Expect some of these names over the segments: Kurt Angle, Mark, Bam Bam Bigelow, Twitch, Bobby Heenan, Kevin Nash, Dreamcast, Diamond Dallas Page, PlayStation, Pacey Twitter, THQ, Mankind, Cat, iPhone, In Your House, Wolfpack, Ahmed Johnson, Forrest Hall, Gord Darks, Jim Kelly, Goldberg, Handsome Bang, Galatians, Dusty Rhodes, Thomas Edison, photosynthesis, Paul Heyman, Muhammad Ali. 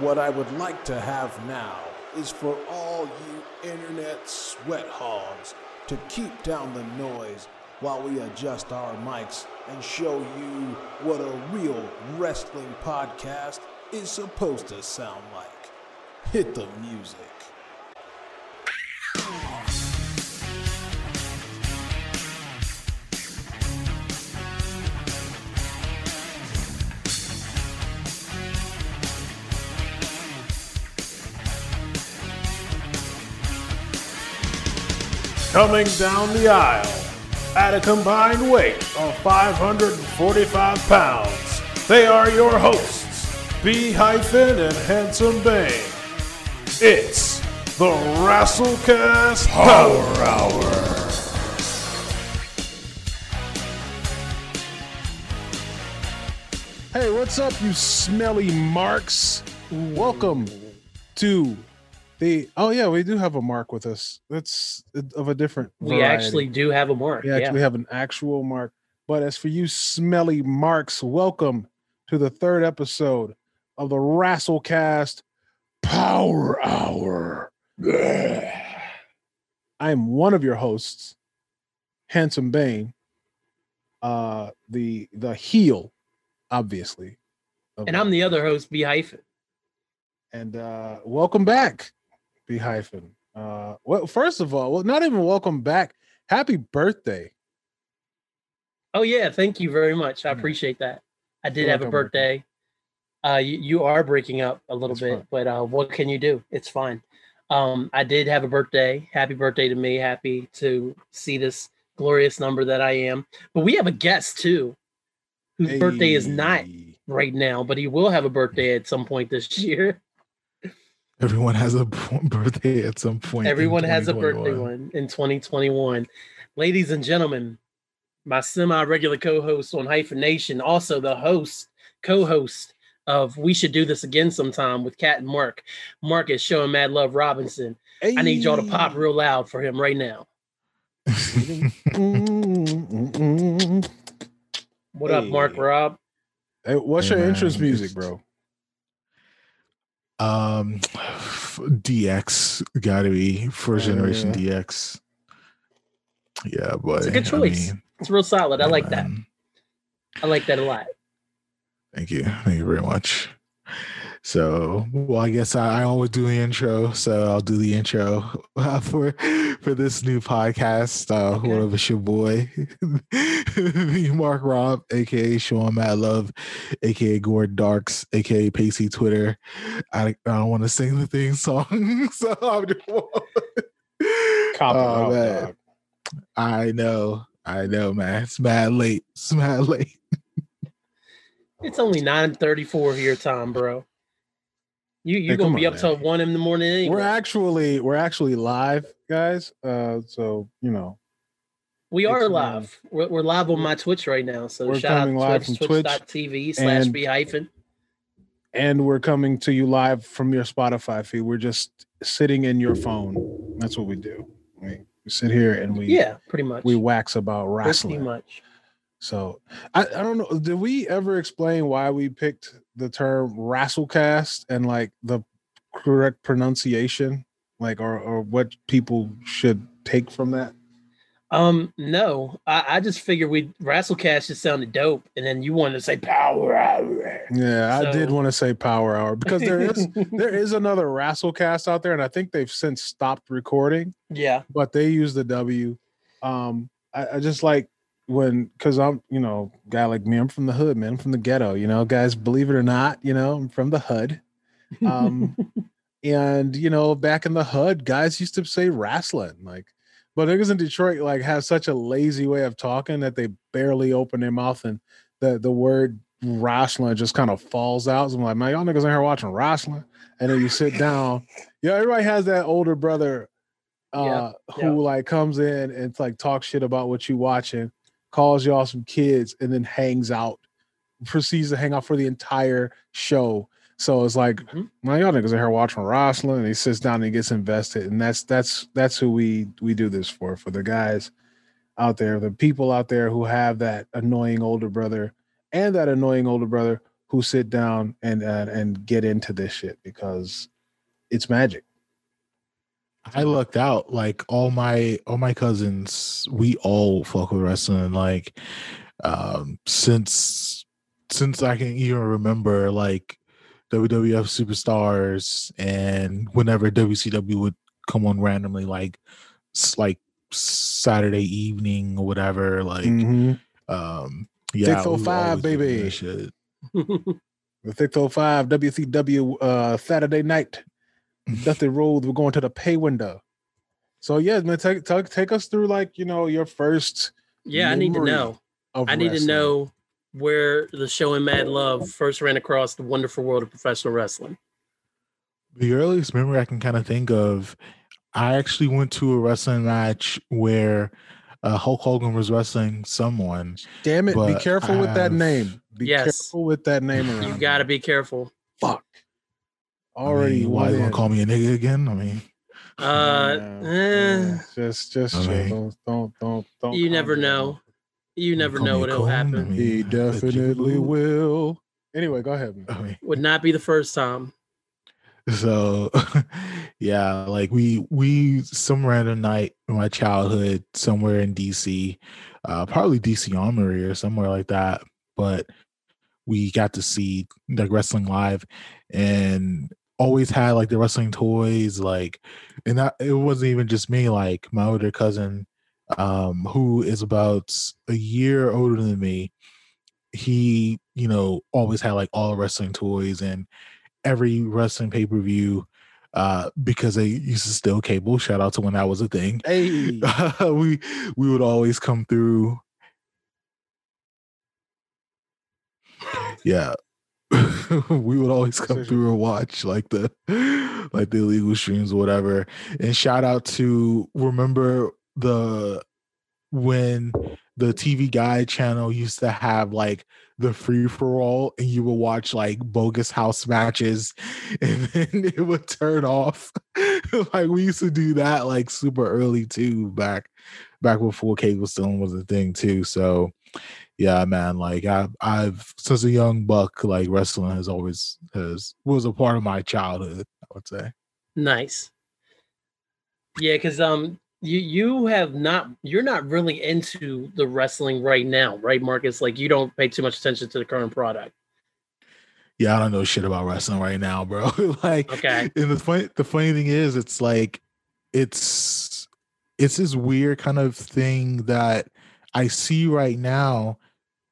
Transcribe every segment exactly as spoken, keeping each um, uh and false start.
What I would like to have now is for all you internet sweat hogs to keep down the noise while we adjust our mics and show you what a real wrestling podcast is supposed to sound like. Hit the music. Coming down the aisle at a combined weight of five hundred forty-five pounds, they are your hosts, B-Hyphen and Handsome Bang. It's the Rasslecast Power Hour. Hey, what's up, you smelly marks? Welcome to... The, oh yeah, we do have a Mark with us. That's of a different variety. We actually do have a Mark. Yeah, we have an actual Mark. But as for you smelly marks, welcome to the third episode of the Rasslecast Power Hour. I am one of your hosts, Handsome Bane, uh, the the heel, obviously. And I'm the other host, B Hyphen. And uh, welcome back. Hyphen. Uh, well, first of all, well, not even welcome back. Happy birthday! Oh yeah, thank you very much. I appreciate that. I did have a birthday. Uh, you, you are breaking up a little bit, but uh, what can you do? It's fine. Um, I did have a birthday. Happy birthday to me. Happy to see this glorious number that I am. But we have a guest too, whose hey. birthday is not right now, but he will have a birthday at some point this year. Everyone has a birthday at some point. Everyone has a birthday one in twenty twenty-one. Ladies and gentlemen, my semi-regular co-host on Hyphenation, also the host, co-host of We Should Do This Again Sometime with Cat and Mark. Mark is showing Mad Love Robinson. Hey. I need y'all to pop real loud for him right now. What hey. up, Mark Rob? Hey, what's hey, your man. entrance music, bro? Um, D X gotta be first generation uh, D X. Yeah, boy, it's a good choice. I mean, it's real solid. I like man. that. I like that a lot. Thank you. Thank you very much. So, well, I guess I, I always do the intro, so I'll do the intro uh, for for this new podcast. Uh, okay. Whatever, it's your boy, Mark Rob, aka Sean Mad Love, aka Gord Darks, aka Pacey Twitter. I, I don't want to sing the theme song, so I'm just. Oh, man. I know, I know, man. It's mad late. It's mad late. It's only nine thirty-four here, Tom, bro. You you hey, gonna be on, up till one in the morning anyway. We're actually we're actually live, guys. Uh, so you know, we are live. We're, we're live on my Twitch right now. So we're shout out to Twitch, twitch.tv slash B hyphen. And we're coming to you live from your Spotify feed. We're just sitting in your phone. That's what we do. We, we sit here and we yeah, pretty much we wax about wrestling. Pretty much. So I, I don't know. Did we ever explain why we picked the term Rasslecast and like the correct pronunciation, like or or what people should take from that? Um, no, I, I just figured we Rasslecast just sounded dope, and then you wanted to say Power Hour. Yeah, so. I did want to say Power Hour because there is there is another Rasslecast out there, and I think they've since stopped recording. Yeah, but they use the W. Um, I, I just like. When, because I'm, you know, guy like me, I'm from the hood, man. I'm from the ghetto, you know, guys, believe it or not, you know, I'm from the hood. Um, and, you know, back in the hood, guys used to say wrestling, like, but niggas in Detroit, like, have such a lazy way of talking that they barely open their mouth and the, the word wrestling just kind of falls out. So I'm like, man, y'all niggas in here watching wrestling. And then you sit down, you know, everybody has that older brother uh, yeah, who, yeah. like, comes in and, like, talks shit about what you watching. Calls y'all some kids and then hangs out, proceeds to hang out for the entire show. So it's like, mm-hmm. well, y'all niggas are here watching wrestling, and he sits down and he gets invested, and that's that's that's who we we do this for, for the guys out there, the people out there who have that annoying older brother and that annoying older brother who sit down and uh, and get into this shit because it's magic. I lucked out. Like all my all my cousins, we all fuck with wrestling. Like um, since since I can even remember, like W W F superstars, and whenever W C W would come on randomly, like like Saturday evening or whatever. Like mm-hmm. um, yeah, six oh five baby. Shit. The six oh five W C W uh, Saturday night. Dusty Rhodes, we're going to the pay window. So yeah, man, take, take take us through like you know your first. Yeah, I need to know. I need wrestling. to know where the show in Mad Love first ran across the wonderful world of professional wrestling. The earliest memory I can kind of think of, I actually went to a wrestling match where uh, Hulk Hogan was wrestling someone. Damn it! Be careful I've... with that name. Be yes. careful with that name. Around you got to be careful. Fuck. Already, I mean, why you want to call me a nigga again? I mean, uh, yeah, eh. just, just I mean, don't, don't, don't, don't. You never know. You never know what'll happen. I mean, he definitely will. Anyway, go ahead. I mean, would not be the first time. So, yeah, like we we some random night in my childhood, somewhere in D C, uh, probably D C Armory or somewhere like that, but we got to see like wrestling live, and always had like the wrestling toys, like, and that, it wasn't even just me, like my older cousin, um, who is about a year older than me. He, you know, always had like all wrestling toys and every wrestling pay-per-view, uh, because they used to steal cable. Shout out to when that was a thing. Hey. we, we would always come through. Yeah. We would always come through and watch like the like the illegal streams or whatever. And shout out to, remember the when the T V Guide channel used to have like the free for all, and you would watch like bogus house matches, and then it would turn off. Like we used to do that like super early too, back back before cable still was a thing too. So yeah, man, like I, I've since a young buck, like wrestling has always has was a part of my childhood, I would say. Nice. Yeah, because um, you you have not you're not really into the wrestling right now, right, Marcus? Like you don't pay too much attention to the current product. Yeah, I don't know shit about wrestling right now, bro. Like, okay. And the funny the funny thing is, it's like it's it's this weird kind of thing that I see right now,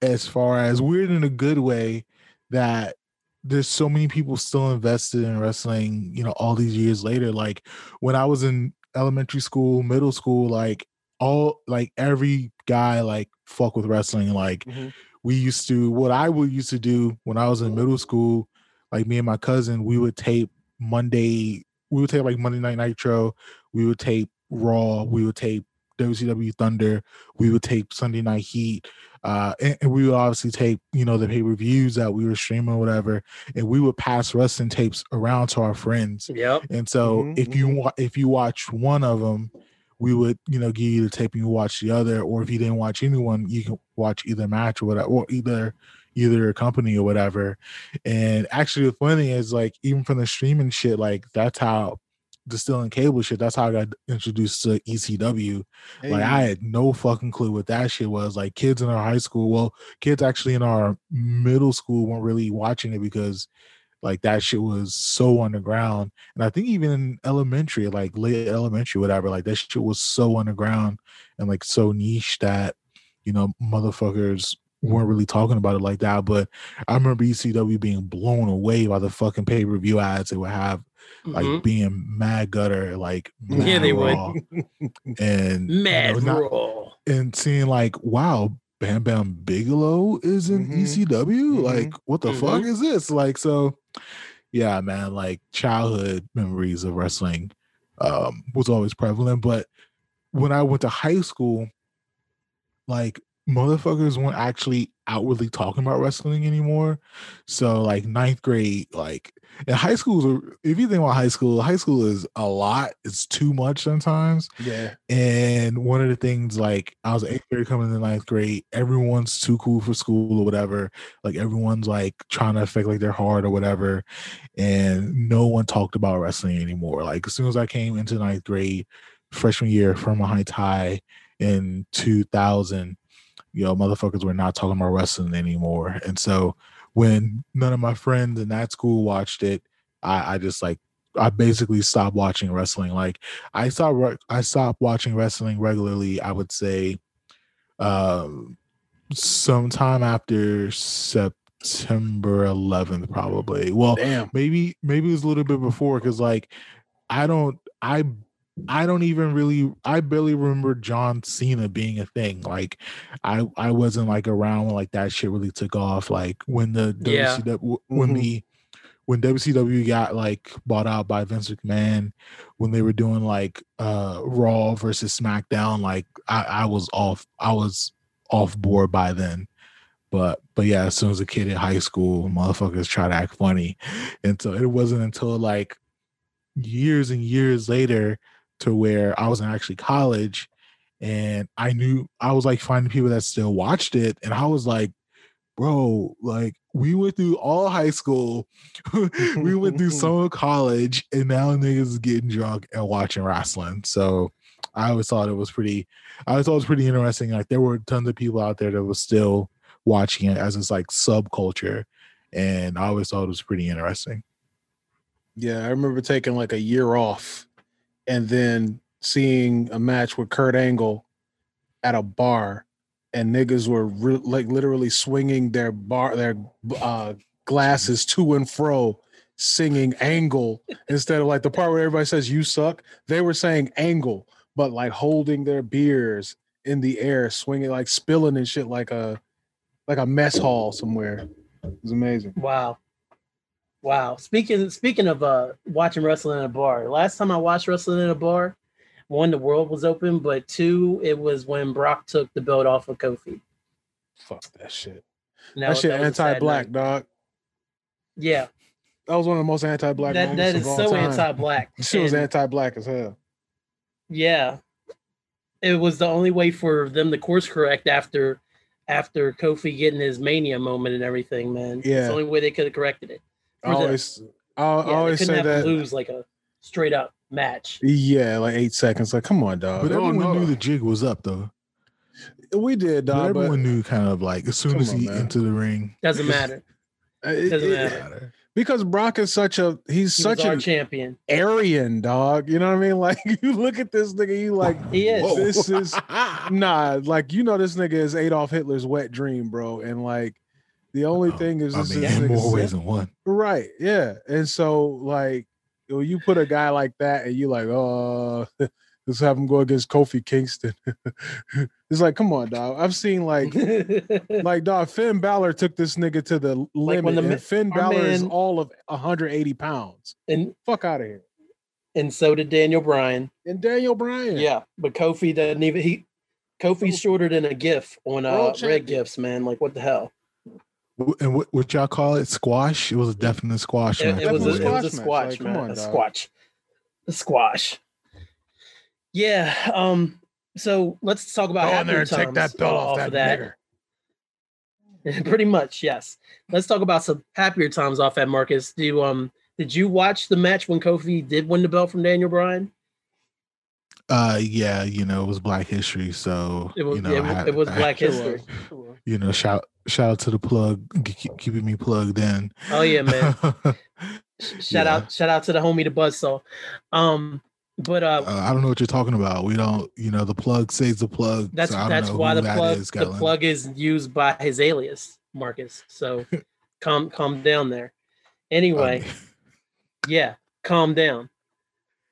as far as weird in a good way, that there's so many people still invested in wrestling, you know, all these years later. Like when I was in elementary school, middle school, like all like every guy like fuck with wrestling. Like mm-hmm. we used to, what I would used to do when I was in middle school, like me and my cousin, we would tape Monday, we would tape like Monday Night Nitro, we would tape Raw, we would tape W C W Thunder, we would tape Sunday Night Heat, uh, and, and we would obviously tape, you know, the pay-per-views that we were streaming or whatever, and we would pass wrestling tapes around to our friends. Yep. And so mm-hmm. if you wa- if you watch one of them, we would, you know, give you the tape and you watch the other, or if you didn't watch anyone, you can watch either match or whatever, or either either company or whatever. And actually the funny thing is, like, even from the streaming shit, like that's how the stealing cable shit, that's how I got introduced to E C W. Hey. Like I had no fucking clue what that shit was. Like kids in our high school, well, kids actually in our middle school weren't really watching it because like that shit was so underground. And I think even in elementary, like late elementary, whatever, like that shit was so underground and like so niche that, you know, motherfuckers weren't really talking about it like that. But I remember E C W being blown away by the fucking pay-per-view ads they would have, like mm-hmm. being mad gutter, like mad yeah they raw. Would and mad you know, not, raw and seeing like, wow, Bam Bam Bigelow is in mm-hmm. E C W mm-hmm. like what the mm-hmm. fuck is this? Like, so yeah, man, like childhood memories of wrestling um was always prevalent. But when I went to high school, like motherfuckers weren't actually outwardly talking about wrestling anymore. So like ninth grade, like in high school, if you think about high school, high school is a lot. It's too much sometimes. Yeah. And one of the things, like I was eighth grade coming into ninth grade, everyone's too cool for school or whatever. Like everyone's like trying to affect like their heart or whatever. And no one talked about wrestling anymore. Like as soon as I came into ninth grade, freshman year from a high tie in two thousand, you know, motherfuckers were not talking about wrestling anymore. And so when none of my friends in that school watched it, I, I just like, I basically stopped watching wrestling. Like I stopped, I stopped watching wrestling regularly, I would say, um, sometime after September eleventh, probably. Well, Damn. maybe, maybe it was a little bit before. Cause like, I don't, I, I don't even really, I barely remember John Cena being a thing. Like I, I wasn't like around when like that shit really took off. Like when the yeah. W C W, when mm-hmm. the, when W C W got like bought out by Vince McMahon, when they were doing like uh, Raw versus SmackDown, like I, I was off, I was off board by then. But, but yeah, as soon as a kid in high school, motherfuckers try to act funny. And so it wasn't until like years and years later to where I was in actually college and I knew I was like finding people that still watched it. And I was like, bro, like we went through all high school, we went through summer college, and now niggas is getting drunk and watching wrestling. So I always thought it was pretty, I always thought it was pretty interesting. Like there were tons of people out there that was still watching it as this like subculture. And I always thought it was pretty interesting. Yeah. I remember taking like a year off and then seeing a match with Kurt Angle at a bar, and niggas were re- like literally swinging their bar, their uh, glasses to and fro, singing Angle instead of like the part where everybody says you suck. They were saying Angle, but like holding their beers in the air, swinging, like spilling and shit, like a like a mess hall somewhere. It was amazing. Wow. Wow. Speaking speaking of uh, watching wrestling in a bar, last time I watched wrestling in a bar, one, the world was open, but two, it was when Brock took the belt off of Kofi. Fuck that shit. That, that shit that anti-black, dog. Yeah. That was one of the most anti-black that, moments that is of all so time. Anti-black. She was anti-black as hell. Yeah. It was the only way for them to course correct after, after Kofi getting his mania moment and everything, man. Yeah. It's the only way they could have corrected it. I always, I yeah, always say that lose like a straight up match. Yeah, like eight seconds. Like, come on, dog. But everyone know. knew the jig was up, though. We did, dog. But everyone but knew, kind of like as soon as on, he entered the ring. Doesn't matter. It doesn't it, matter because Brock is such a he's he such a champion. Aryan, dog. You know what I mean? Like you look at this nigga, you like he is. This is nah. Like you know, this nigga is Adolf Hitler's wet dream, bro, and like. The only oh, thing is, this I mean, is in more ways than one. Right. Yeah. And so, like, when you put a guy like that and you like, oh, let's have him go against Kofi Kingston. It's like, come on, dog. I've seen, like, like, dog, Finn Balor took this nigga to the limit. Like the, and Finn Balor man, is all of one hundred eighty pounds. And fuck out of here. And so did Daniel Bryan. And Daniel Bryan. Yeah. But Kofi doesn't even, he, Kofi's shorter than a GIF on uh, Red GIFs, man. Like, what the hell? And what, what y'all call it? Squash? It was a definite squash. It, match it, was, a, it was a squash. Like, man. Come on, a squash. A squash. Yeah. Um. So let's talk about. Go on there and take that belt off, off that. Of that. Pretty much, yes. Let's talk about some happier times off at Marcus. Do you, um? Did you watch the match when Kofi did win the belt from Daniel Bryan? Uh. Yeah. You know, it was Black History, so it was. You know, it, had, it was Black History. You know, shout. Shout out to the plug, keeping me plugged in. Oh yeah, man! shout yeah. out, shout out to the homie, the Buzzsaw. Um, but uh, uh, I don't know what you're talking about. We don't, you know, the plug saves the plug. That's so that's why the that plug is, the plug is used by his alias, Marcus. So calm, calm down there. Anyway, um, yeah, calm down.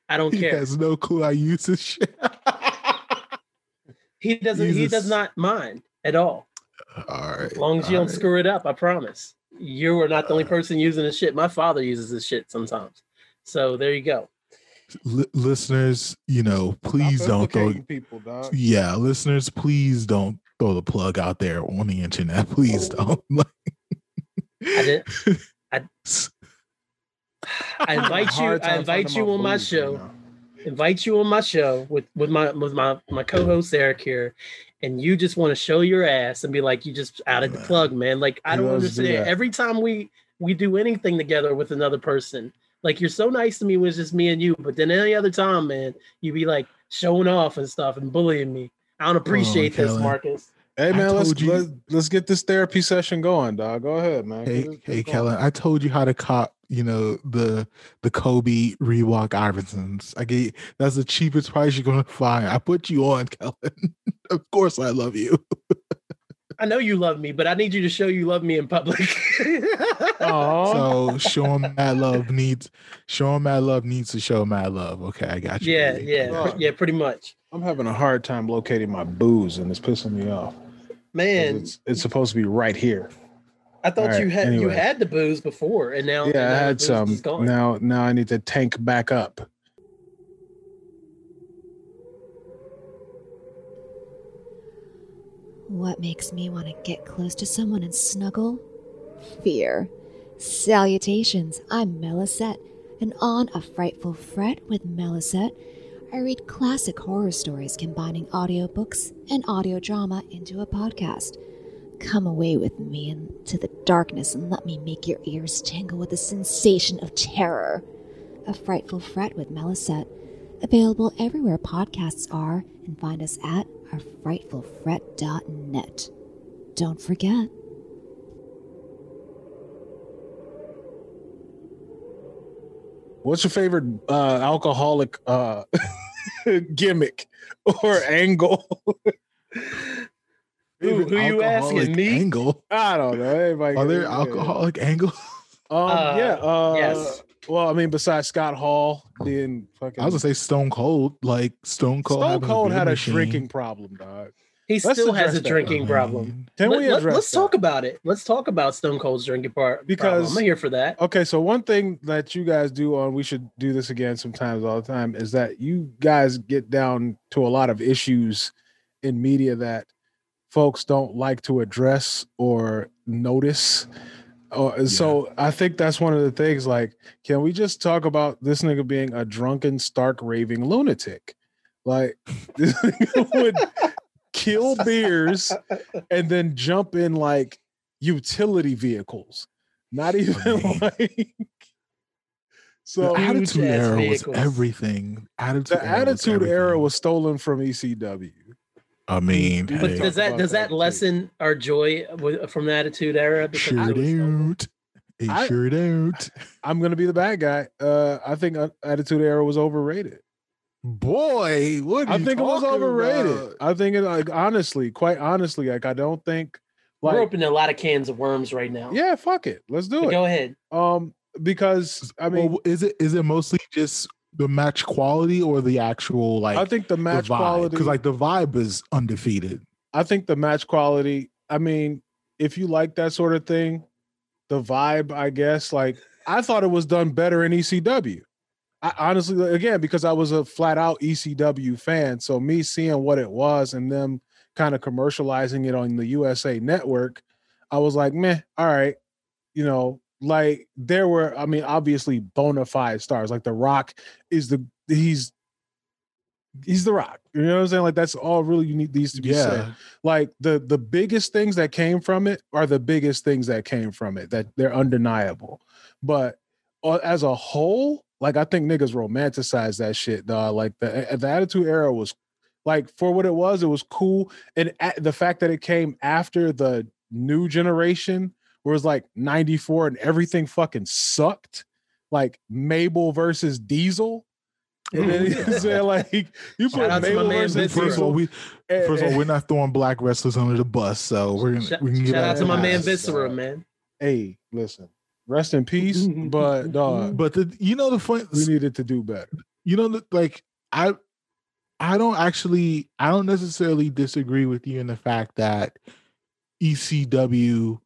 I don't he care. He has no clue I use this shit. he doesn't. Uses. He does not mind at all. All right. As long as you don't right. screw it up, I promise. You are not the all only right. person using this shit. My father uses this shit sometimes. So there you go. L- listeners, you know, please Stop don't throw people, dog. Yeah, listeners, please don't throw the plug out there on the internet. Please don't. Like, I did. I, I invite you. I invite you on my show. Right invite you on my show with with my with my my co-host Eric here, and you just want to show your ass and be like, you just outed the plug, man. Like, I don't understand. Do Every time we we do anything together with another person, like, you're so nice to me when it's just me and you, but then any other time, man, you be like showing off and stuff and bullying me. I don't appreciate oh, this, Kelly. Marcus. Hey, man, let's, let's let's get this therapy session going, dog. Go ahead, man. Hey, get, hey, get Kelly, I told you how to cop, you know, the the Kobe Rewalk Iversons. I get that's the cheapest price you're gonna find. I put you on, Kelly. Of course, I love you. I know you love me, but I need you to show you love me in public. So showing Mad Love needs showing Mad Love needs to show Mad Love. Okay, I got you. Yeah, baby. yeah, oh. yeah, pretty much. I'm having a hard time locating my booze, and it's pissing me off. Man, it's, it's supposed to be right here. I thought right, you had anyway. you had the booze before, and now yeah, and now I had some. Now, now I need to tank back up. What makes me want to get close to someone and snuggle? Fear. Salutations, I'm Melisette, and on A Frightful Fret with Melisette, I read classic horror stories combining audiobooks and audio drama into a podcast. Come away with me into the darkness and let me make your ears tingle with a sensation of terror. A Frightful Fret with Melisette. Available everywhere podcasts are, and find us at our frightful fret dot net. Don't forget. What's your favorite uh, alcoholic uh, gimmick or angle? Who, who you asking? Me? Angle? I don't know. Everybody Are there alcoholic good. angles? Um, uh, yeah. Uh, yes. Well, I mean, besides Scott Hall, then fucking. I was gonna say Stone Cold. Like Stone Cold. Stone Cold a had a machine. drinking problem, dog. He let's still has a drinking that. problem. Can let, we address? Let, let's that? talk about it. Let's talk about Stone Cold's drinking part because problem. I'm here for that. Okay, so one thing that you guys do on We Should Do This Again Sometimes all the time is that you guys get down to a lot of issues in media that folks don't like to address or notice. Oh, yeah. So I think that's one of the things, like, can we just talk about this nigga being a drunken, stark, raving lunatic? Like, this nigga would kill beers and then jump in, like, utility vehicles. Not even, like... So the attitude era vehicles. was everything. Attitude the era attitude was era was stolen from E C W. I mean, but hey, does that does that lessen our joy from the attitude era? Because sure out. I, sure it out. I'm gonna be the bad guy. Uh, I think attitude era was overrated. Boy, what? Are I you think it was overrated. About? I think it like honestly, quite honestly, like I don't think like, we're opening a lot of cans of worms right now. Yeah, fuck it, let's do but it. Go ahead. Um, because I mean, well, is it is it mostly just the match quality or the actual like? I think the match the quality because like the vibe is undefeated. I think the match quality. I mean, if you like that sort of thing, the vibe. I guess like I thought it was done better in E C W. I honestly, again, because I was a flat out E C W fan, so me seeing what it was and them kind of commercializing it on the U S A Network, I was like, meh, all right, you know. Like there were, I mean, obviously bona fide stars. Like The Rock is the he's he's The Rock. You know what I'm saying? Like that's all really you need these to be yeah. said. Like the the biggest things that came from it are the biggest things that came from it. That they're undeniable. But uh, as a whole, like I think niggas romanticize that shit, dog. Like the the Attitude Era was like for what it was, it was cool, and at, the fact that it came after the new generation. Where it was like ninety-four and everything fucking sucked, like Mabel versus Diesel. And then you said, like, you put Shout Mabel versus Diesel. First of all, we, and, first of all, we're not throwing black wrestlers under the bus, so we're gonna. Shout, we can shout out to my man Viscera, man. Hey, listen, rest in peace, but dog. But the, you know the fun. We needed to do better. You know, like I, I don't actually, I don't necessarily disagree with you in the fact that E C W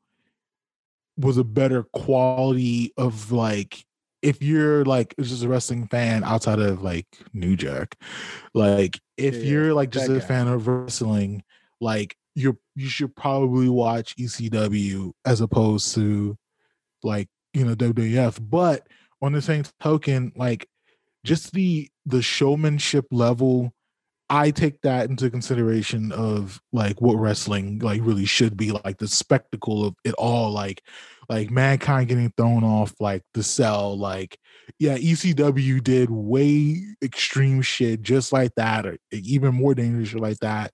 was a better quality of like if you're like just a wrestling fan outside of like New Jack, like if yeah, you're like just a guy. fan of wrestling, like you you should probably watch E C W as opposed to, like, you know, W W F. But on the same token, like, just the the showmanship level, I take that into consideration of, like, what wrestling, like, really should be, like, the spectacle of it all, like, like Mankind getting thrown off, like, the cell, like, yeah, E C W did way extreme shit just like that, or even more dangerous shit like that,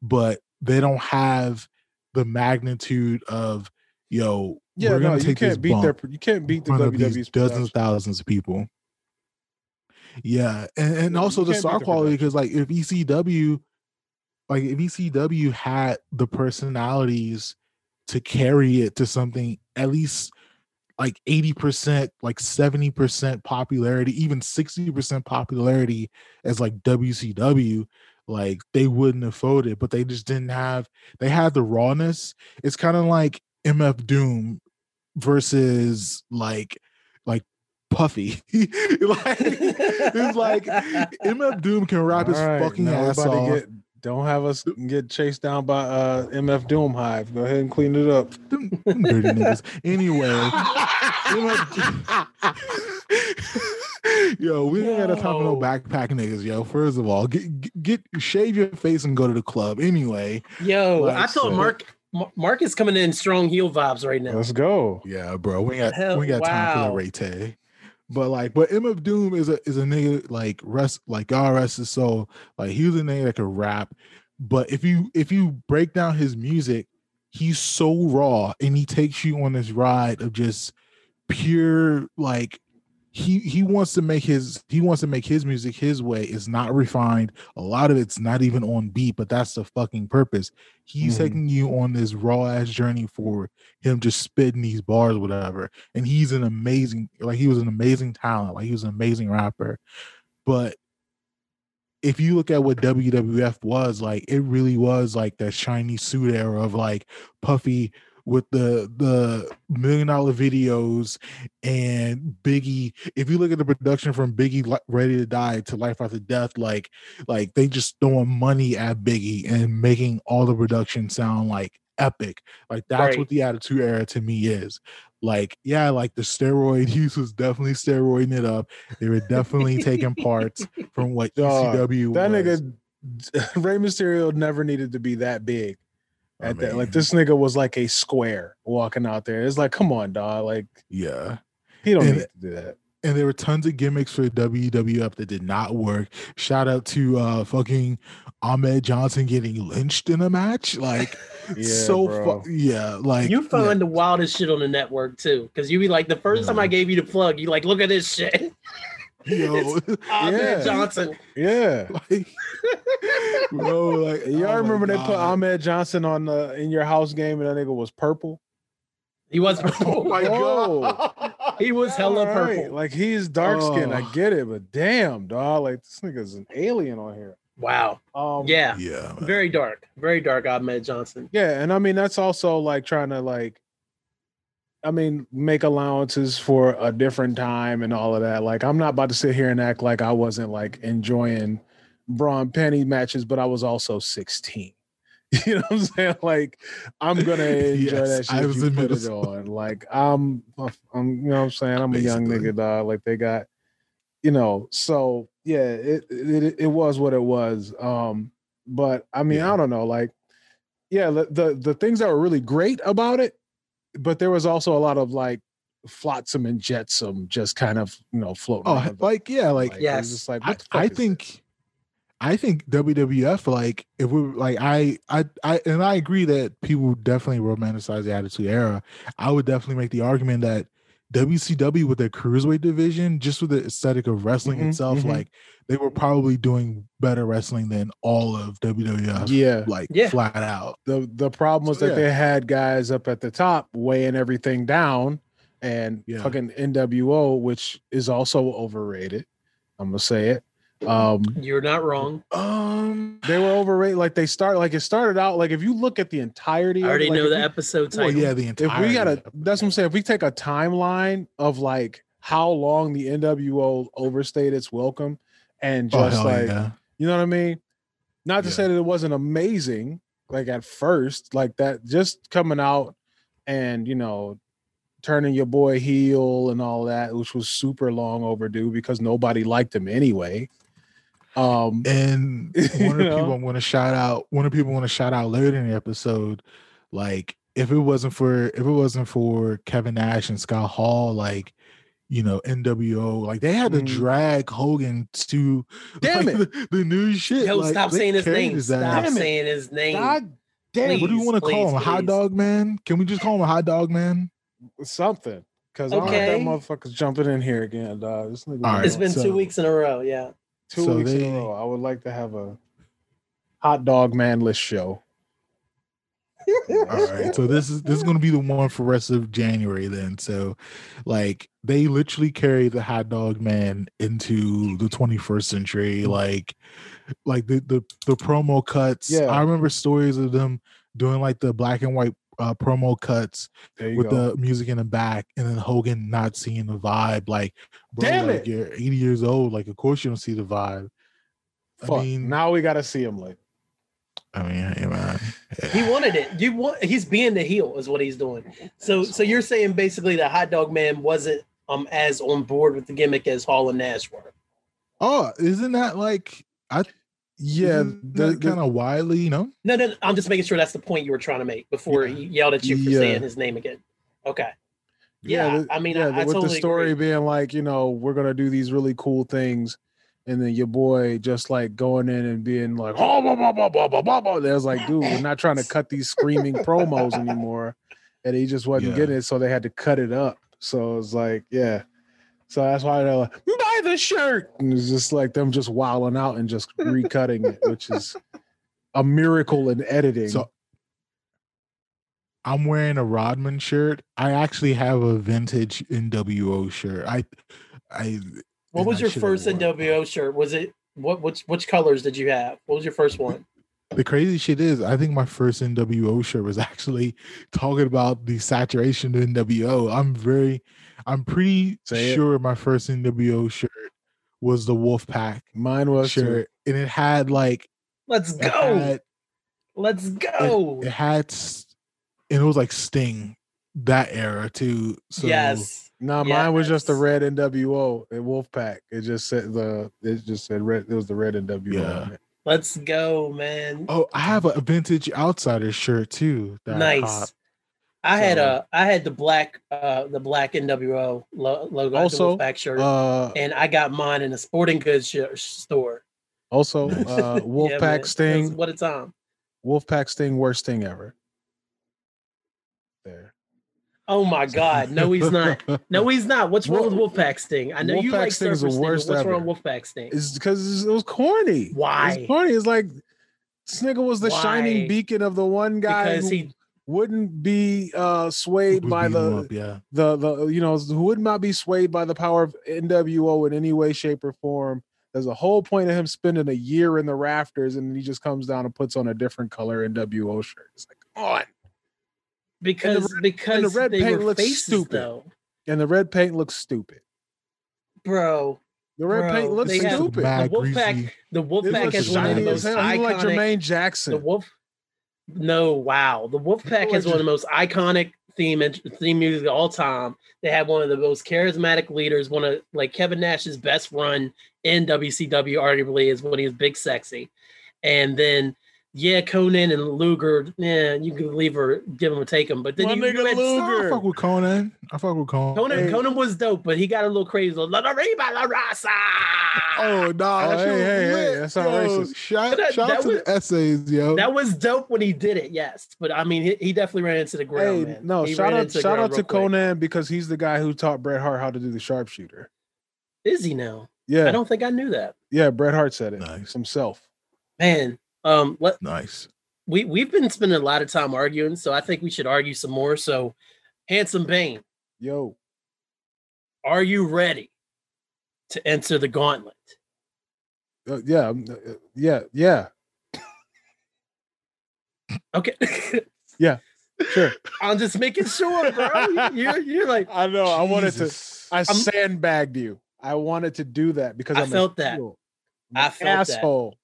but they don't have the magnitude of, yo, yeah, we're gonna no, take you can't this beat bump their, you can't beat the W W E's dozens of thousands of people. Yeah, and, and also the star quality, because like if E C W, like if E C W had the personalities to carry it to something at least like eighty percent, like seventy percent popularity, even sixty percent popularity as like W C W, like they wouldn't have folded, but they just didn't have, they had the rawness. It's kind of like M F Doom versus like like Puffy. Like, it's like M F Doom can rap his right, fucking ass off. Get, don't have us get chased down by uh, M F Doom Hive. Go ahead and clean it up. Them, them dirty niggas. Anyway. M F... Yo, we ain't got to talk about no backpack niggas, yo. First of all, get, get shave your face and go to the club. Anyway. Yo, like, I told so. Mark... Mark is coming in strong heel vibes right now. Let's go. Yeah, bro. We got Hell, we got wow. time for the Ray-Tay. But like, but M F Doom is a is a nigga like rest like God rest his soul. Like he was a nigga that could rap. But if you if you break down his music, he's so raw and he takes you on this ride of just pure like he he wants to make his he wants to make his music his way. It's not refined. A lot of it's not even on beat, but that's the fucking purpose. He's mm-hmm. taking you on this raw ass journey for him just spitting these bars, whatever. And he's an amazing, like he was an amazing talent. Like he was an amazing rapper. But if you look at what W W F was, like it really was like that shiny suit era of like Puffy with the the million dollar videos and Biggie. If you look at the production from Biggie Ready to Die to Life After Death, like like they just throwing money at Biggie and making all the production sound like epic. Like that's right. What the Attitude Era to me is. Like, yeah, like the steroid use was definitely steroiding it up. They were definitely taking parts from what E C W that was. Nigga Rey Mysterio never needed to be that big. At that, like this nigga was like a square walking out there. It's like, come on, dog. Like, yeah, he don't and, need to do that. And there were tons of gimmicks for W W F that did not work. Shout out to uh fucking Ahmed Johnson getting lynched in a match. Like, yeah, so bro. Fu- yeah, like you find yeah. the wildest shit on the network too, because you be like, the first yeah. time I gave you the plug, you like, look at this shit. Yo, Ahmed yeah. Johnson. Yeah. Like, bro, like y'all oh remember they put Ahmed Johnson on the In Your House game and that nigga was purple? He was purple. Oh my oh. god. He was hella right. purple. Like he's dark skinned. Oh. I get it, but damn, dog. Like this nigga's an alien on here. Wow. Um yeah. yeah very dark. Very dark Ahmed Johnson. Yeah, and I mean that's also like trying to like I mean, make allowances for a different time and all of that. Like, I'm not about to sit here and act like I wasn't like enjoying bra and panty matches, but I was also sixteen. You know what I'm saying? Like, I'm gonna enjoy yes, that shit. I was in middle school. Like, I'm, I'm, you know what I'm saying? I'm Basically. a young nigga, dog. Like, they got, you know. So yeah, it it it was what it was. Um, but I mean, yeah. I don't know. Like, yeah, the, the the things that were really great about it. But there was also a lot of like flotsam and jetsam just kind of, you know, floating. Oh, like, yeah. Like, like yes. Just like, what I, I think, this? I think W W F, like if we like, I, I, I, and I agree that people definitely romanticize the Attitude Era. I would definitely make the argument that W C W with their cruiserweight division, just with the aesthetic of wrestling mm-hmm, itself, mm-hmm. like they were probably doing better wrestling than all of W W F. Yeah, like yeah. flat out. The the problem was so, that yeah. they had guys up at the top weighing everything down, and yeah. fucking N W O, which is also overrated. I'm gonna say it. Um, You're not wrong. Um, they were overrated. Like they start, like it started out. Like if you look at the entirety, I already of, like, know the you, episode title. Well, yeah, the entire. If we gotta, that's what I'm saying. If we take a timeline of like how long the N W O overstayed its welcome, and just oh, like yeah. you know what I mean. Not to yeah. say that it wasn't amazing. like at first, like that just coming out and, you know, turning your boy heel and all that, which was super long overdue because nobody liked him anyway. Um, and one of the people want to shout out, one of the people want to shout out later in the episode, like if it wasn't for if it wasn't for Kevin Nash and Scott Hall, like, you know, N W O, like they had to drag Hogan to damn like, it. The, the new shit. Yo, like, stop saying his name. Stop ass. saying his name. God damn, please, what do you want to call him? Please. Hot Dog Man? Can we just call him a Hot Dog Man? Something. Because okay. I don't want that motherfucker's jumping in here again, dog. This nigga right, it's been so, two weeks in a row, yeah. Two so weeks they, in a row. I would like to have a Hot Dog Man list show. All right, so this is this is going to be the one for the rest of January then. So, like, they literally carry the Hot Dog Man into the twenty-first century. Like, like the the, the promo cuts. Yeah. I remember stories of them doing like the black and white uh, promo cuts with go. the music in the back, and then Hogan not seeing the vibe. Like, bro, damn like, it, you're eighty years old. Like, of course you don't see the vibe. Fuck. I mean, now we gotta see him like. I mean, hey man. Yeah. He wanted it. You want? He's being the heel, is what he's doing. So, so you're saying basically the Hot Dog Man wasn't um as on board with the gimmick as Hall and Nash were. Oh, isn't that like I? Yeah, that kind of wily, you know. No, no, no, I'm just making sure that's the point you were trying to make before yeah. he yelled at you for yeah. saying his name again. Okay. Yeah, yeah the, I mean, yeah, I, I with totally the story agree. Being like, you know, we're gonna do these really cool things. And then your boy just like going in and being like, oh, blah, blah, blah, blah, blah, blah, blah. There's like, dude, we're not trying to cut these screaming promos anymore. And he just wasn't yeah. getting it. So they had to cut it up. So it was like, yeah. So that's why they're like, buy the shirt. And it's just like them just wilding out and just recutting it, which is a miracle in editing. So I'm wearing a Rodman shirt. I actually have a vintage N W O shirt. I, I, What and was I your first N W O shirt? Was it what? Which which colors did you have? What was your first one? The crazy shit is, I think my first N W O shirt was actually talking about the saturation of N W O. I'm very, I'm pretty Say sure it. my first N W O shirt was the Wolfpack. Mine was shirt, too. And it had like, let's go, had, let's go. It, it had, and it was like Sting that era too. So yes. No, yeah, mine was just the red N W O at Wolfpack. It just said the it just said red. It was the red N W O. Yeah. Let's go, man. Oh, I have a vintage Outsiders shirt too. That nice. I, I so, had a I had the black uh the black N W O lo- logo also, Wolfpack shirt, uh, and I got mine in a sporting goods sh- store. Also, uh, Wolfpack yeah, Sting. What a time! Wolfpack Sting, worst thing ever. There. Oh my God! No, he's not. No, he's not. What's wrong with Wolfpack Sting? I know Wolfpack you like Sting is the worst. What's ever. wrong with Wolfpack Sting? It's because it was corny. Why? It's corny. It's like Snigger was the Why? shining beacon of the one guy because who he wouldn't be uh, swayed would by the up, yeah. the the you know who would not be swayed by the power of N W O in any way, shape, or form. There's a whole point of him spending a year in the rafters, and he just comes down and puts on a different color N W O shirt. It's like, come on. Because the red, because the red they paint were looks faces, stupid, though. And the red paint looks stupid, bro. The red bro, paint looks stupid. Have, the Wolfpack, the Wolfpack is one of the most iconic. Like Jermaine Jackson. The Wolf. No, wow. The Wolfpack is one of the most iconic theme theme music of all time. They had one of the most charismatic leaders. One of like Kevin Nash's best run in W C W, arguably, is when he was Big Sexy, and then. Yeah, Conan and Luger. Yeah, you can leave her, give him, or take him. But then My you nigga Luger. I fuck with Conan. I fuck with Conan. Conan, hey. Conan was dope, but he got a little crazy. La la la rasa. Oh no! Hey, hey, hey, that's not racist. Shout, that, shout that out to was, the essays, yo. That was dope when he did it. Yes, but I mean, he, he definitely ran into the ground. Hey, man. No, he shout out, shout out to Conan quick. because he's the guy who taught Bret Hart how to do the sharpshooter. Is he now? Yeah, I don't think I knew that. Yeah, Bret Hart said it nice. himself. Man. Um, let, nice. We we've been spending a lot of time arguing, so I think we should argue some more. So, Handsome Bang, yo, are you ready to enter the gauntlet? Uh, yeah, yeah, yeah. Okay. Yeah, sure. I'm just making sure, bro. You're you're like I know. Jesus. I wanted to. I sandbagged you. I wanted to do that because I I'm felt that. I felt asshole. That.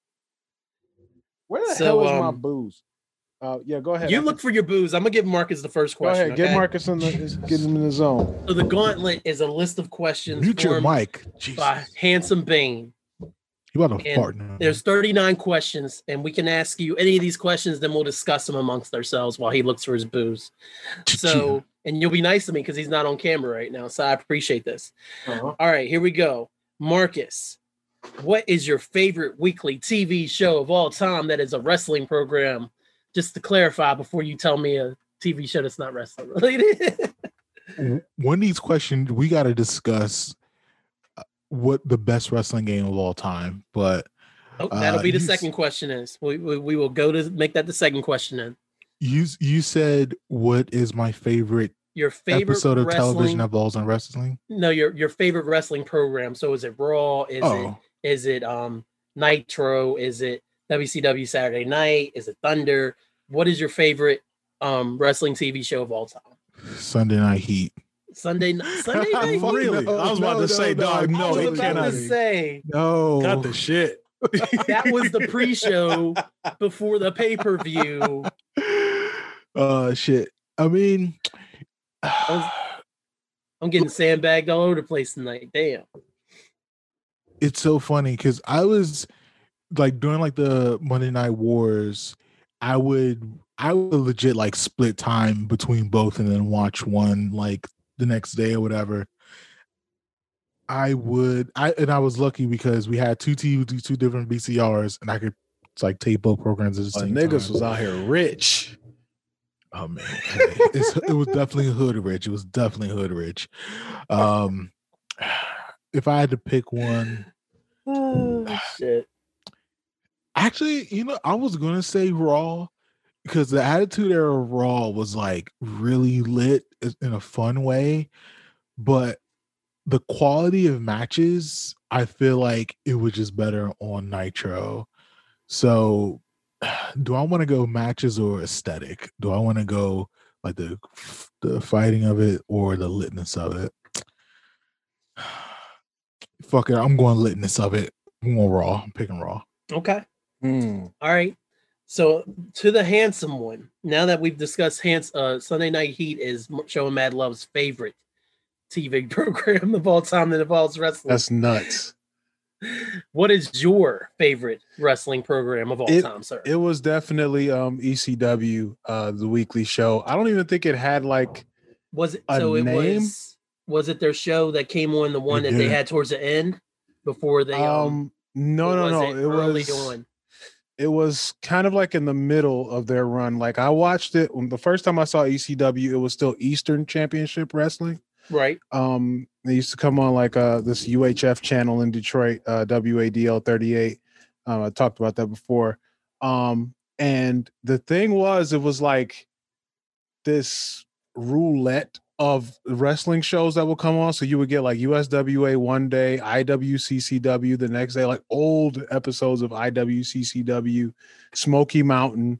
Where the so, hell is um, my booze? Uh, yeah, go ahead. You look for your booze. I'm gonna give Marcus the first question. Go ahead. Okay? Get Marcus in the get him in the zone. So the gauntlet is a list of questions. Mute your mic. Jesus. By Handsome Bang. You want to fart now? There's thirty-nine questions, and we can ask you any of these questions. Then we'll discuss them amongst ourselves while he looks for his booze. So, and you'll be nice to me because he's not on camera right now. So I appreciate this. Uh-huh. All right, here we go, Marcus. What is your favorite weekly T V show of all time that is a wrestling program? Just to clarify before you tell me a T V show that's not wrestling related. One of these questions, we got to discuss what the best wrestling game of all time. But oh, that'll uh, be the second s- question is. We, we we will go to make that the second question then. You, you said, what is my favorite your favorite episode of television that balls on wrestling? No, your your favorite wrestling program. So is it Raw? Is oh. it is it um Nitro? Is it W C W Saturday Night? Is it Thunder? What is your favorite um, wrestling T V show of all time? Sunday Night Heat. Sunday Night. Sunday Night. Really? No, I was about no, to say, no, dog. No, no, I was about cannot. to say. No. Got the shit. That was the pre-show before the pay-per-view. Uh, shit. I mean, I was, I'm getting sandbagged all over the place tonight. Damn. It's so funny because I was. Like during like the Monday Night Wars, I would I would legit like split time between both and then watch one like the next day or whatever. I would I and I was lucky because we had two T Vs, two different V C Rs, and I could like tape both programs at the same time. Niggas was out here rich. Oh man, it's, it was definitely hood rich. It was definitely hood rich. Um, if I had to pick one, oh, shit. Actually, you know, I was going to say Raw because the Attitude Era of Raw was like really lit in a fun way. But the quality of matches, I feel like it was just better on Nitro. So do I want to go matches or aesthetic? Do I want to go like the the fighting of it or the litness of it? Fuck it. I'm going litness of it. I'm going Raw. I'm picking Raw. Okay. Mm. All right. So to the handsome one. Now that we've discussed hands, uh, Sunday Night Heat is showing Mad Love's favorite T V program of all time that involves wrestling. That's nuts. What is your favorite wrestling program of all it, time, sir? It was definitely um, E C W, uh, the weekly show. I don't even think it had like was it a so it name? was was it their show that came on the one it that did. they had towards the end before they um. um No, no, no. It was on? It was kind of like in the middle of their run. Like I watched it when the first time I saw E C W, it was still Eastern Championship Wrestling. Right. Um, they used to come on like uh this U H F channel in Detroit, uh W A D L thirty-eight. Um, I talked about that before. Um, and the thing was, it was like this roulette of wrestling shows that would come on. So you would get like U S W A one day, I W C C W the next day, like old episodes of I W C C W, Smoky Mountain,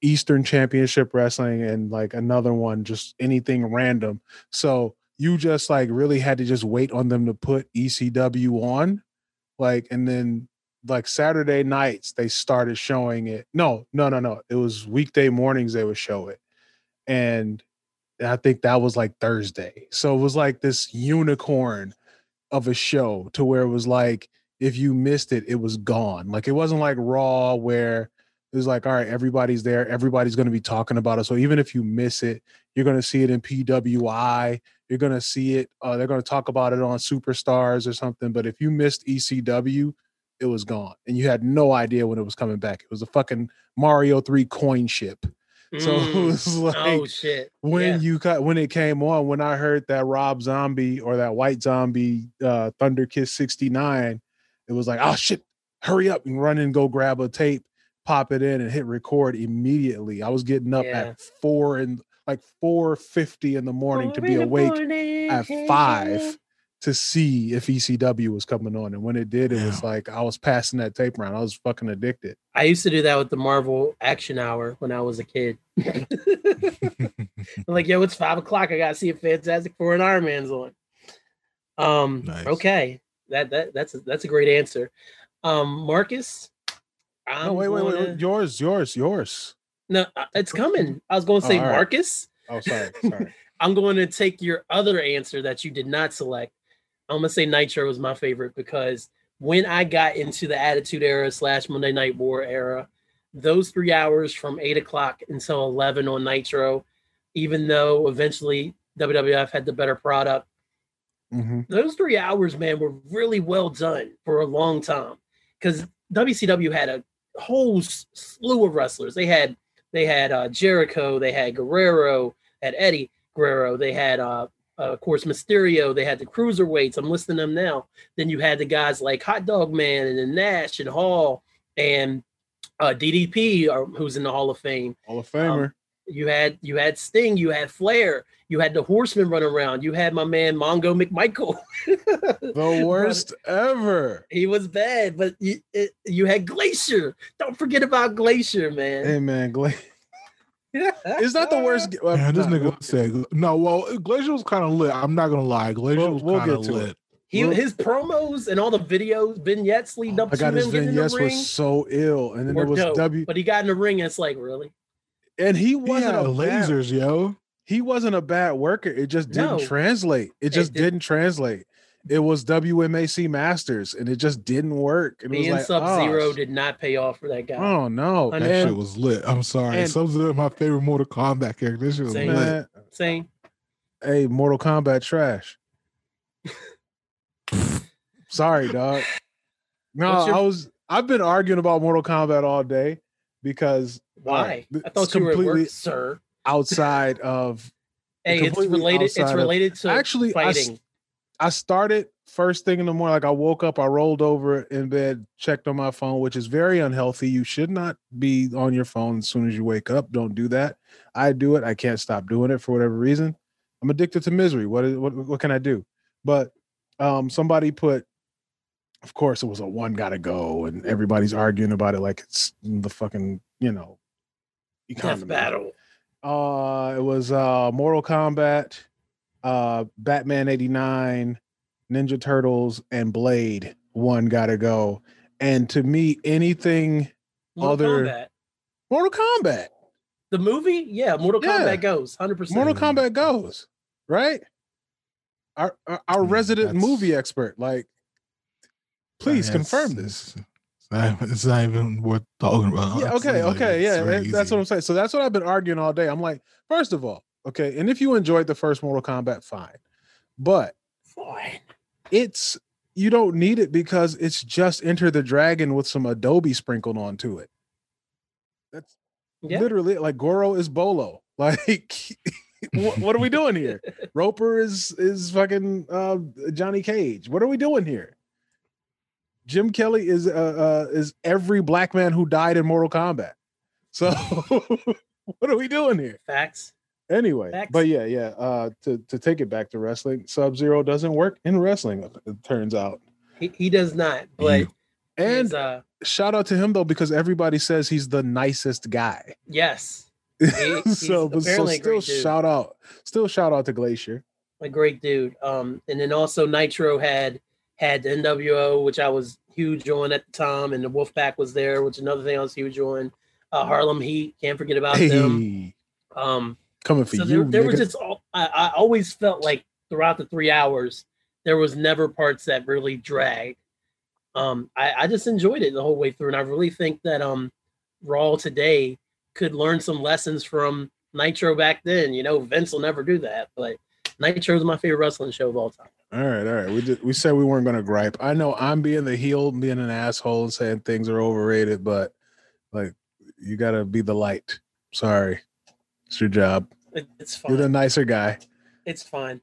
Eastern Championship Wrestling, and like another one, just anything random. So you just like really had to just wait on them to put E C W on. Like, and then like Saturday nights, they started showing it. No, no, no, no. It was weekday mornings they would show it. And I think that was like Thursday. So it was like this unicorn of a show to where it was like, if you missed it, it was gone. Like it wasn't like Raw where it was like, all right, everybody's there. Everybody's going to be talking about it. So even if you miss it, you're going to see it in P W I. You're going to see it. Uh, they're going to talk about it on Superstars or something. But if you missed E C W, it was gone. And you had no idea when it was coming back. It was a fucking Mario three coin ship. So it was like, oh, shit. when yeah. you cut when it came on, when I heard that Rob Zombie or that White Zombie uh, Thunder Kiss sixty-nine, it was like, oh shit, hurry up and run and go grab a tape, pop it in and hit record immediately. I was getting up yeah. at four and like four fifty in the morning four to be awake morning. at five to see if E C W was coming on. And when it did, it was like I was passing that tape around. I was fucking addicted. I used to do that with the Marvel Action Hour when I was a kid. I'm like, yo, it's five o'clock. I gotta see if Fantastic Four and Iron Man's on. Um, nice. Okay, that that that's a, that's a great answer, um, Marcus. I'm no, wait, gonna... wait, wait, wait, yours, yours, yours. No, it's coming. I was going to say oh, right. Marcus. Oh, sorry. Sorry. I'm going to take your other answer that you did not select. I'm going to say Nitro was my favorite because when I got into the Attitude Era slash Monday Night War era, those three hours from eight o'clock until eleven on Nitro, even though eventually W W F had the better product, mm-hmm. those three hours, man, were really well done for a long time because W C W had a whole slew of wrestlers. They had they had uh, Jericho, they had Guerrero, had Eddie Guerrero, they had uh, uh, of course Mysterio, they had the cruiserweights. I'm listing them now. Then you had the guys like Hot Dog Man and then Nash and Hall and uh, D D P, or, who's in the Hall of Fame. Hall of Famer. Um, You had you had Sting, you had Flair, you had the Horseman run around, you had my man Mongo McMichael. The worst ever. He was bad, but you it, you had Glacier. Don't forget about Glacier, man. Hey man, Glacier. It's not the worst. Well, man, this nigga said no. Well, Glacier was kind of lit. I'm not gonna lie, Glacier we'll, was we'll kind of lit. It. He we'll, his promos and all the videos, vignettes leading up to him getting in the ring. Vignettes was so ill, and then there was dope. W. But he got in the ring, and it's like really. And he wasn't he a lasers, bad, yo. He wasn't a bad worker. It just didn't no, translate. It just it didn't. didn't translate. It was W M A C Masters, and it just didn't work. It Being was like, Sub-Zero oh, did not pay off for that guy. Oh no, that and, shit was lit. I'm sorry. Sub-Zero, my favorite Mortal Kombat character. This shit was same, lit. Same. Hey, Mortal Kombat trash. Sorry, dog. No, your... I was. I've been arguing about Mortal Kombat all day. Because why? Right, I thought you were at work, sir. Outside of hey, it's related. It's related of, to actually fighting. I, I started first thing in the morning. Like I woke up, I rolled over in bed, checked on my phone, which is very unhealthy. You should not be on your phone as soon as you wake up. Don't do that. I do it. I can't stop doing it for whatever reason. I'm addicted to misery. What is what? What can I do? But um, somebody put. Of course, it was a one gotta go, and everybody's arguing about it like it's the fucking, you know, death battle. Uh, it was uh, Mortal Kombat, uh, Batman eighty-nine, Ninja Turtles, and Blade. One gotta go. And to me, anything Mortal other Kombat. Mortal Kombat, the movie, yeah, Mortal yeah. Kombat goes one hundred percent. Mortal Kombat goes right. Our our, our mm, resident that's... movie expert, like. Please I mean, confirm this. It's not, it's not even worth talking about. Yeah, okay, like okay, yeah. Crazy. That's what I'm saying. So that's what I've been arguing all day. I'm like, first of all, okay, and if you enjoyed the first Mortal Kombat, fine. But fine. It's, you don't need it because it's just Enter the Dragon with some Adobe sprinkled onto it. That's yeah. literally, like, Goro is Bolo. Like, what, what are we doing here? Roper is, is fucking uh, Johnny Cage. What are we doing here? Jim Kelly is uh, uh is every black man who died in Mortal Kombat. So what are we doing here? Facts. Anyway, Facts. But yeah, yeah. Uh, to to take it back to wrestling, Sub-Zero doesn't work in wrestling. It turns out he, he does not. But and uh, shout out to him though because everybody says he's the nicest guy. Yes. He, so but, so still shout out, still shout out to Glacier. A great dude. Um, and then also Nitro had. Had the N W O, which I was huge on at the time, and the Wolfpack was there, which another thing I was huge on. Uh, Harlem Heat, can't forget about hey, them. Um, coming for so you. There, there was just all, I, I always felt like throughout the three hours, there was never parts that really dragged. Um, I, I just enjoyed it the whole way through, and I really think that um, Raw today could learn some lessons from Nitro back then. You know, Vince will never do that, but Nitro is my favorite wrestling show of all time. All right, all right. We did, we said we weren't going to gripe. I know I'm being the heel, being an asshole, and saying things are overrated, but like you got to be the light. Sorry, it's your job. It's fine. You're the nicer guy. It's fine.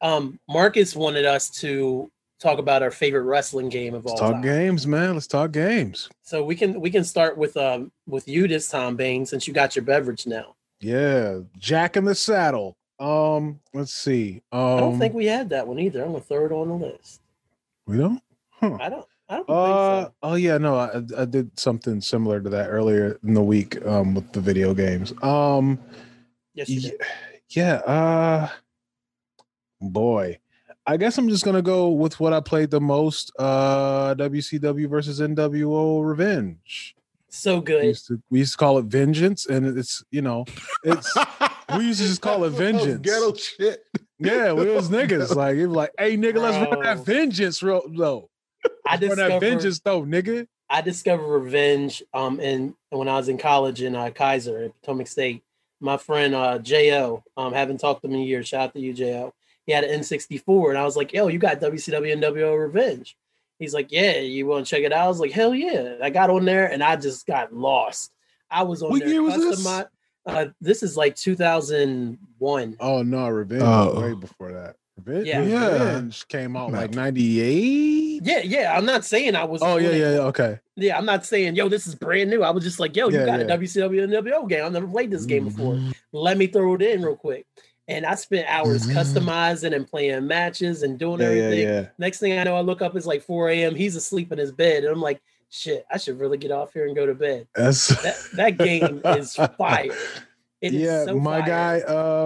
Um, Marcus wanted us to talk about our favorite wrestling game of all time. Let's talk games, man. Let's talk games. So we can we can start with um with you this time, Bane, since you got your beverage now. Yeah, Jack in the Saddle. Um, let's see. Um, I don't think we had that one either. I'm gonna throw it on the list. We don't? Huh. I don't. I don't uh, think so. Oh yeah, no, I, I did something similar to that earlier in the week. Um, with the video games. Um, yes, you did. Yeah. Uh, boy, I guess I'm just gonna go with what I played the most. Uh, W C W versus N W O Revenge. So good. We used to, we used to call it vengeance, and it's, you know, it's we used to just call it vengeance. Ghetto shit. Yeah, we was niggas. Like, it was like, hey nigga, let's Bro. run that vengeance real low. I let's discovered run that vengeance though, nigga. I discovered revenge um in when I was in college in uh, Kaiser at Potomac State. My friend uh J O, um haven't talked to him in years. Shout out to you, J O. He had an N sixty-four, and I was like, yo, you got W C W N W O Revenge. He's like, yeah, you want to check it out? I was like, hell yeah. I got on there, and I just got lost. I was on what there. What year was this? My, uh, this is like two thousand one. Oh, no, Revenge oh. was way before that. Revenge, yeah. Revenge yeah. came out like ninety-eight? Yeah, yeah. I'm not saying I was. Oh, yeah, yeah, yeah, okay. Yeah, I'm not saying, yo, this is brand new. I was just like, yo, you yeah, got yeah. a W C W N W O game. I've never played this game mm-hmm. before. Let me throw it in real quick. And I spent hours mm-hmm. customizing and playing matches and doing yeah, everything. Yeah, yeah. Next thing I know, I look up, it's like four a.m. He's asleep in his bed. And I'm like, shit, I should really get off here and go to bed. That's... That, that game is fire. It yeah, is so my fire. guy,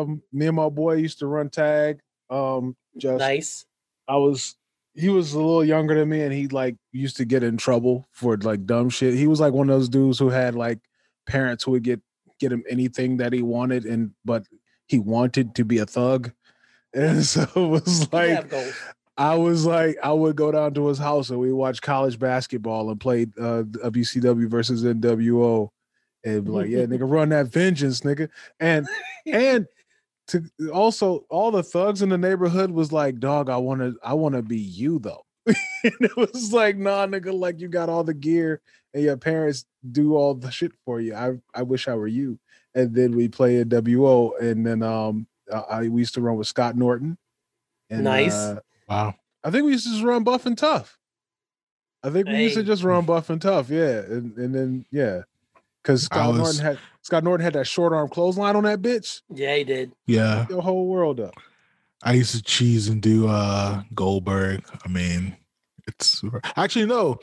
um, me and my boy used to run tag. Um, just Nice. I was, he was a little younger than me, and he like used to get in trouble for like dumb shit. He was like one of those dudes who had like parents who would get, get him anything that he wanted. And, but he wanted to be a thug, and so it was like yeah, I was like I would go down to his house and we watched college basketball and played uh, W C W versus N W O, and be like, yeah, nigga, run that vengeance, nigga. And and to also all the thugs in the neighborhood was like, dog, I want to I want to be you though. And it was like, nah, nigga, like you got all the gear and your parents do all the shit for you. I I wish I were you. And then we play at W O, and then um, I we used to run with Scott Norton. And, nice, uh, wow! I think we used to just run Buff and Tough. I think Dang. we used to just run Buff and Tough, yeah. And and then yeah, because Scott was... Norton had Scott Norton had that short arm clothesline on that bitch. Yeah, he did. Yeah, the whole world up. I used to cheese and do uh, Goldberg. I mean, it's actually no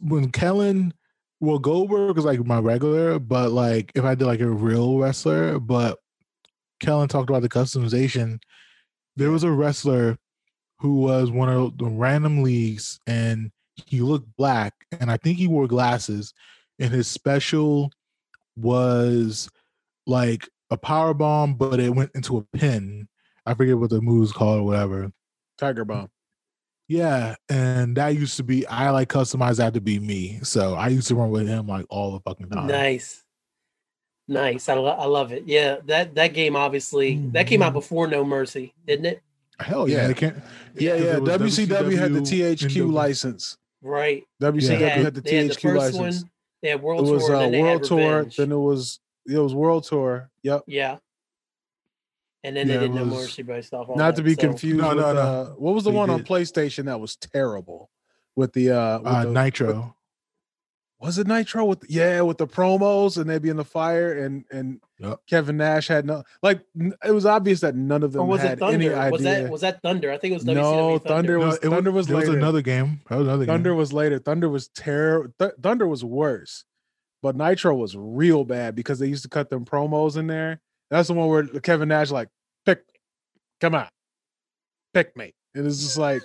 when Kellen. Well, Goldberg was like my regular, but like if I did like a real wrestler, but Kellen talked about the customization. There was a wrestler who was one of the random leagues, and he looked black, and I think he wore glasses, and his special was like a power bomb, but it went into a pin. I forget what the move was called or whatever. Tiger bomb. Yeah, and that used to be, I like customized that to be me. So I used to run with him like all the fucking time. Nice. Nice. I, lo- I love it. Yeah, that, that game obviously, mm-hmm. that came out before No Mercy, didn't it? Hell yeah. Yeah, can't, yeah. yeah. W C W, W C W had the T H Q license. Right. W C W yeah. had the they T H Q had the license. One, they had World Tour. It was Tour, uh, then World Tour, then it was, it was World Tour. Yep. Yeah. And then yeah, they did No Mercy based off all Not that, to be so. confused. No, with, no, no. Uh, what was the they one did. on PlayStation that was terrible with the uh, with uh the, Nitro? With, was it Nitro with yeah with the promos and they'd be in the fire and and yep. Kevin Nash had no like it was obvious that none of them or was had it Thunder? any idea. Was that was that Thunder? I think it was W C W no Thunder. Thunder was no, it Thunder was, was later. Was another game. That was another Thunder game. was later. Thunder was terrible. Th- Thunder was worse, but Nitro was real bad because they used to cut them promos in there. That's the one where Kevin Nash like, pick, come on, pick me. And it's just like,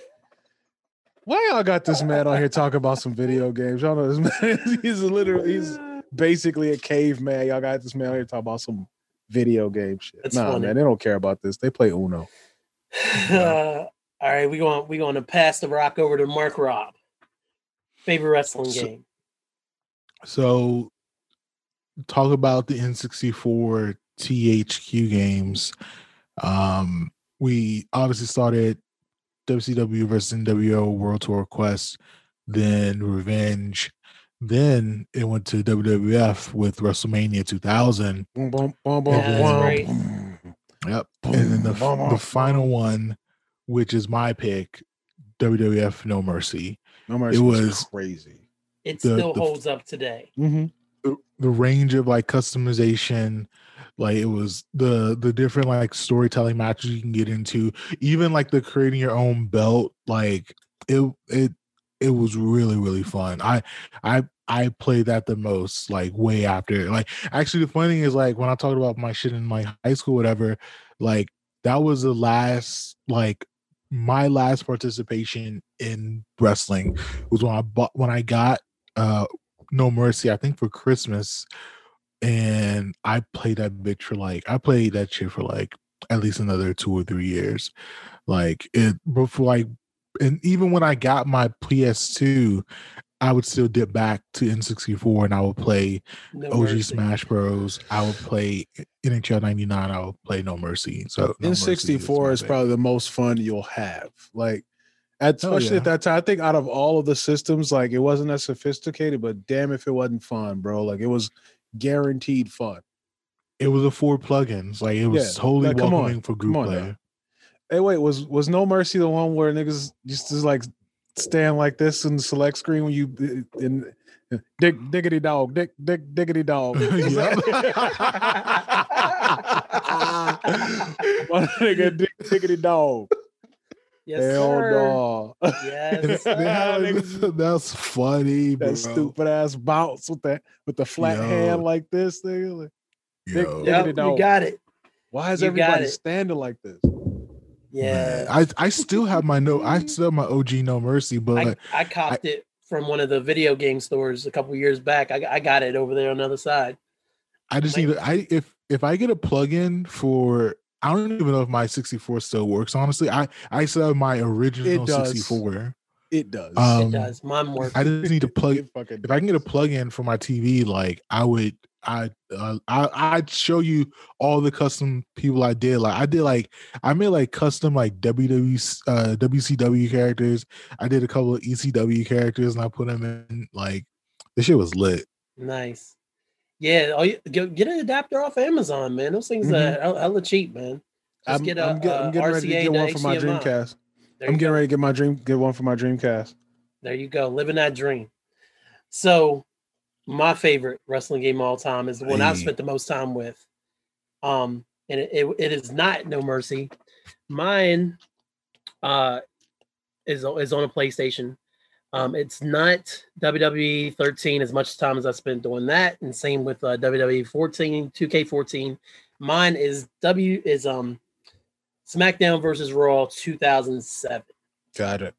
why y'all got this man on here talking about some video games? Y'all know this man, he's literally, he's basically a caveman. Y'all got this man on here talking about some video game shit. That's nah, funny. man, they don't care about this. They play Uno. Yeah. Uh, all right, we going we going to pass the rock over to Mark Robb. Favorite wrestling so, game? So, talk about the N sixty-four T H Q games. Um, we obviously started W C W versus N W O World Tour Quest, then Revenge, then it went to W W F with WrestleMania two thousand. Boom, boom, boom, boom, yeah, boom. Yep, boom, and then the, boom, the final one, which is my pick, W W F No Mercy. No Mercy it was, was crazy. It the, still the, holds up today. Mm-hmm. The, the range of like customization. Like it was the the different like storytelling matches you can get into, even like the creating your own belt. Like it it it was really really fun. I I I played that the most like way after. Like actually the funny thing is like when I talked about my shit in my high school whatever, like that was the last like my last participation in wrestling was when I bought when I got uh No Mercy, I think, for Christmas, and I played that bitch for like I played that shit for like at least another two or three years. Like it before like and even when I got my P S two, I would still dip back to N sixty-four and I would play no O G Mercy. Smash Bros. I would play N H L ninety-nine. I would play No Mercy. So no N sixty-four is, is probably the most fun you'll have. Like, at, especially oh, yeah. at that time, I think out of all of the systems, like it wasn't as sophisticated, but damn if it wasn't fun, bro. Like it was guaranteed fun. It was a four plugins. Like it was yeah. totally like, welcoming on. for group play. Now. Hey, wait, was was No Mercy the one where niggas just is like stand like this in the select screen when you in dick diggity dog dick dick diggity dog? One nigga dick diggity dog. Yes, hell sir. No. Yes. That, that's funny, bro. That stupid ass bounce with that with the flat Yo. hand like this, nigga. Like, dick, yep, diggity dog. You got it. Why is you everybody standing like this? Yeah, Man, I I still have my no. I still have my O G No Mercy, but I, like, I copped I, it from one of the video game stores a couple years back. I I got it over there on the other side. I just like, need to, I if if I get a plug-in for I don't even know if my sixty-four still works. Honestly, I I still have my original sixty-four. It does. Um, it does. Mine works. I just need to plug. It fucking if I can get a plug-in for my T V, like I would. I, uh, I I'd show you all the custom people I did. Like I did, like I made like custom like W W uh, W C W characters. I did a couple of E C W characters, and I put them in. Like this shit was lit. Nice, yeah. All you, get, get an adapter off of Amazon, man. Those things mm-hmm. are hella cheap, man. Just I'm, get a, I'm, get, I'm getting uh, ready to get one for my Dreamcast. I'm getting go. ready to get my dream. Get one for my Dreamcast. There you go, living that dream. So. My favorite wrestling game of all time is the one hey. I've spent the most time with. Um, and it, it, it is not No Mercy. Mine uh, is, is on a PlayStation. Um, it's not W W E thirteen as much time as I spent doing that. And same with uh, W W E fourteen, two K fourteen. Mine is W is um SmackDown versus Raw two thousand seven. Got it.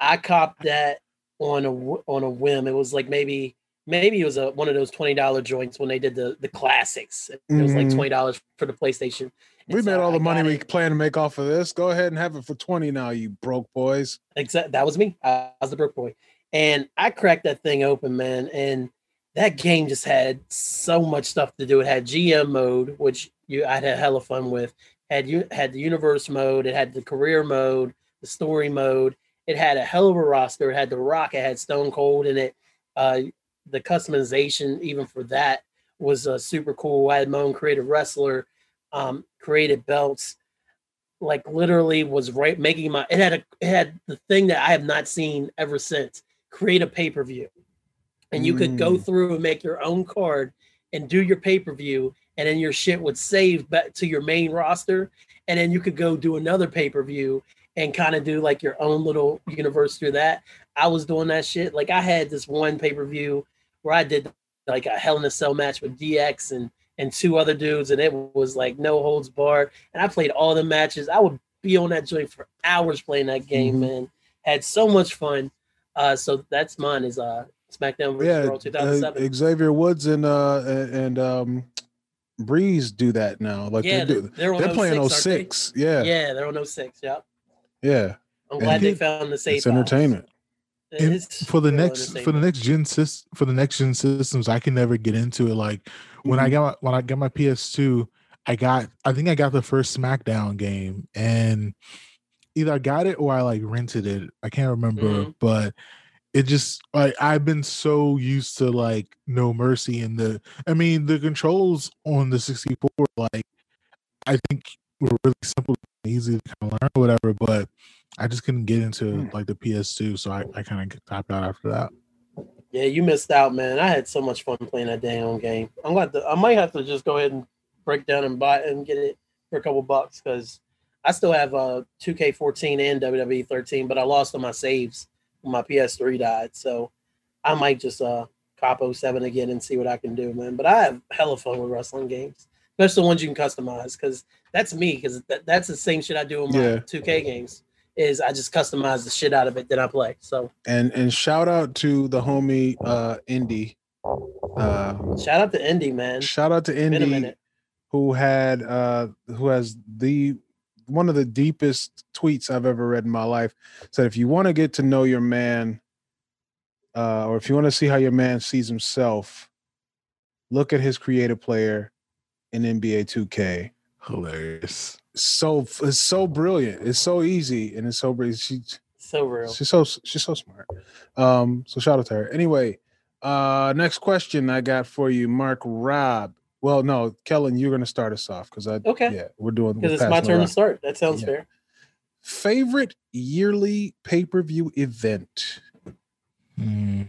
I copped that on a, on a whim. It was like maybe... Maybe it was a, one of those twenty dollars joints when they did the, the classics. It was mm-hmm. like twenty dollars for the PlayStation. And we so made all I the money we plan to make off of this. Go ahead and have it for twenty now, you broke boys. Exactly. That was me. I was the broke boy. And I cracked that thing open, man. And that game just had so much stuff to do. It had G M mode, which you I had hella fun with. Had you had the universe mode. It had the career mode, the story mode. It had a hell of a roster. It had The Rock. It had Stone Cold in it. Uh, The customization, even for that, was uh, super cool. I had my own creative wrestler, um, created belts, like literally was right making my. It had a it had the thing that I have not seen ever since. Create a pay per view, and you mm. could go through and make your own card and do your pay per view, and then your shit would save back to your main roster, and then you could go do another pay per view and kind of do like your own little universe through that. I was doing that shit. Like I had this one pay per view where I did like a Hell in a Cell match with D X and and two other dudes, and it was like no holds barred. And I played all the matches. I would be on that joint for hours playing that game, mm-hmm. man. Had so much fun. Uh, so that's mine is uh, SmackDown versus yeah, Raw two thousand seven. Uh, Xavier Woods and uh, and um, Breeze do that now. Like yeah, they do. They're, they're, they're playing oh six. They? Yeah, yeah, they're on oh six. Yep. Yeah, I'm glad and they it, found the safe. It's entertainment. And and for the next for the next gen system for the next gen systems, I can never get into it. Like mm-hmm. when I got when I got my P S two, I got I think I got the first SmackDown game, and either I got it or I like rented it. I can't remember, mm-hmm. but it just like I've been so used to like No Mercy and the I mean the controls on the sixty-four. Like I think were really simple, and easy to kind of learn or whatever, but. I just couldn't get into like the P S two, so I, I kind of tapped out after that. Yeah, you missed out, man. I had so much fun playing that damn game. I'm glad to, I might have to just go ahead and break down and buy and get it for a couple bucks because I still have uh, two K fourteen and W W E thirteen, but I lost on my saves when my P S three died. So I might just uh, cop oh seven again and see what I can do, man. But I have hella fun with wrestling games, especially the ones you can customize because that's me because th- that's the same shit I do in my yeah. two K games. Is I just customize the shit out of it that I play. So and and shout out to the homie uh Indy Um, shout out to Indy, man. Shout out to Indy, who had uh, who has the one of the deepest tweets I've ever read in my life. Said, if you want to get to know your man, uh, or if you want to see how your man sees himself, look at his creative player in N B A two K. Hilarious. So it's so brilliant. It's so easy and it's so brilliant. She, so real. She's so she's so smart. Um, so shout out to her. Anyway, uh, next question I got for you, Mark Rob. Well, no, Kellen, you're gonna start us off because I okay. Yeah, we're doing because it's my turn around. to start. That sounds yeah. fair. Favorite yearly pay-per-view event. Mm.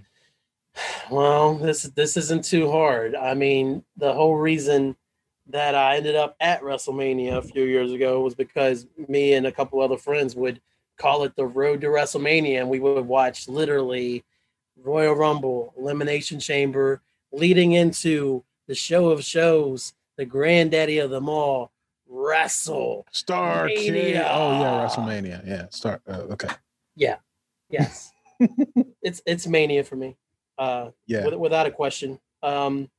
Well, this this isn't too hard. I mean, the whole reason that I ended up at WrestleMania a few years ago was because me and a couple other friends would call it the road to WrestleMania, and we would watch literally Royal Rumble, Elimination Chamber, leading into the show of shows, the granddaddy of them all, Wrestle Star. Oh yeah, WrestleMania. Yeah, Star. Uh, okay. Yeah. Yes. it's it's Mania for me. Uh, yeah. With, without a question. Um,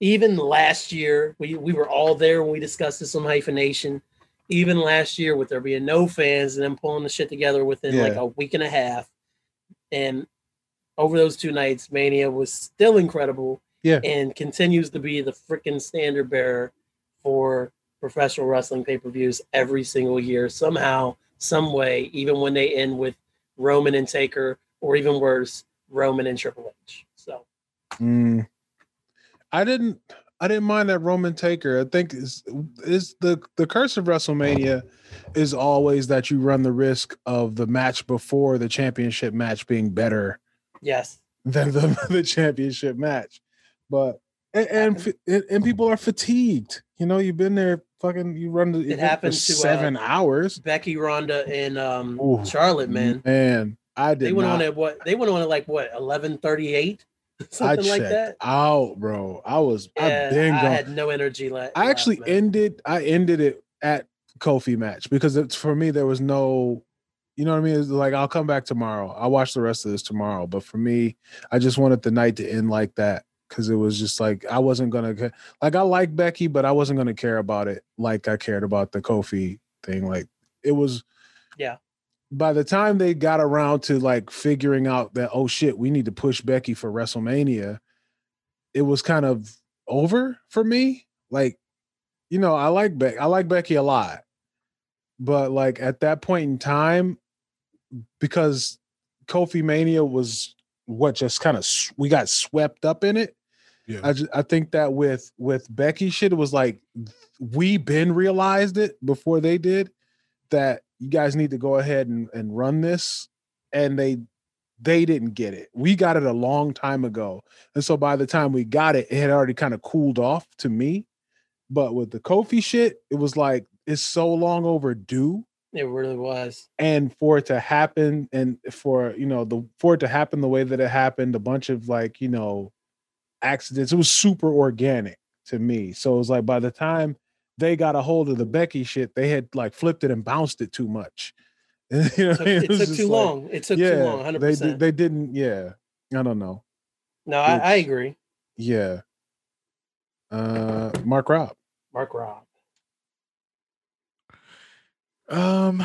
Even last year, we, we were all there when we discussed this on Hyphenation. Even last year, with there being no fans and them pulling the shit together within yeah. like a week and a half. And over those two nights, Mania was still incredible yeah. and continues to be the freaking standard bearer for professional wrestling pay-per-views every single year. Somehow, some way, even when they end with Roman and Taker, or even worse, Roman and Triple H. So. Mm. I didn't I didn't mind that Roman Taker. I think is is the, the curse of WrestleMania is always that you run the risk of the match before the championship match being better yes. than the, the championship match. But and, and and people are fatigued. You know, you've been there fucking you run the it happened for to seven uh, hours. Becky, Ronda, and um Ooh, Charlotte, man. Man, I did they went not. on at what they went on at like what eleven thirty-eight? Something I like checked that out, bro. I was yeah, I, I had no energy left. I actually left, ended I ended it at Kofi match because it's for me there was no, you know what I mean? It's like I'll come back tomorrow. I'll watch the rest of this tomorrow. But for me, I just wanted the night to end like that because it was just like I wasn't gonna like I like Becky, but I wasn't gonna care about it like I cared about the Kofi thing. Like it was yeah. By the time they got around to like figuring out that, oh shit, we need to push Becky for WrestleMania, it was kind of over for me. Like, you know, I like Becky, I like Becky a lot, but like at that point in time, because Kofi Mania was what just kind of we got swept up in it. Yeah, I just, I think that with with Becky shit, it was like we been realized it before they did that. You guys need to go ahead and, and run this. And they they didn't get it. We got it a long time ago. And so by the time we got it, it had already kind of cooled off to me. But with the Kofi shit, it was like, it's so long overdue. It really was. And for it to happen and for, you know, the for it to happen the way that it happened, a bunch of like, you know, accidents, it was super organic to me. So it was like by the time they got a hold of the Becky shit, they had like flipped it and bounced it too much. You know, it took, it it took too like, long. It took yeah, too long, one hundred percent. They, they didn't, yeah. I don't know. No, I, I agree. Yeah. Uh, Mark Robb. Mark Robb. Um,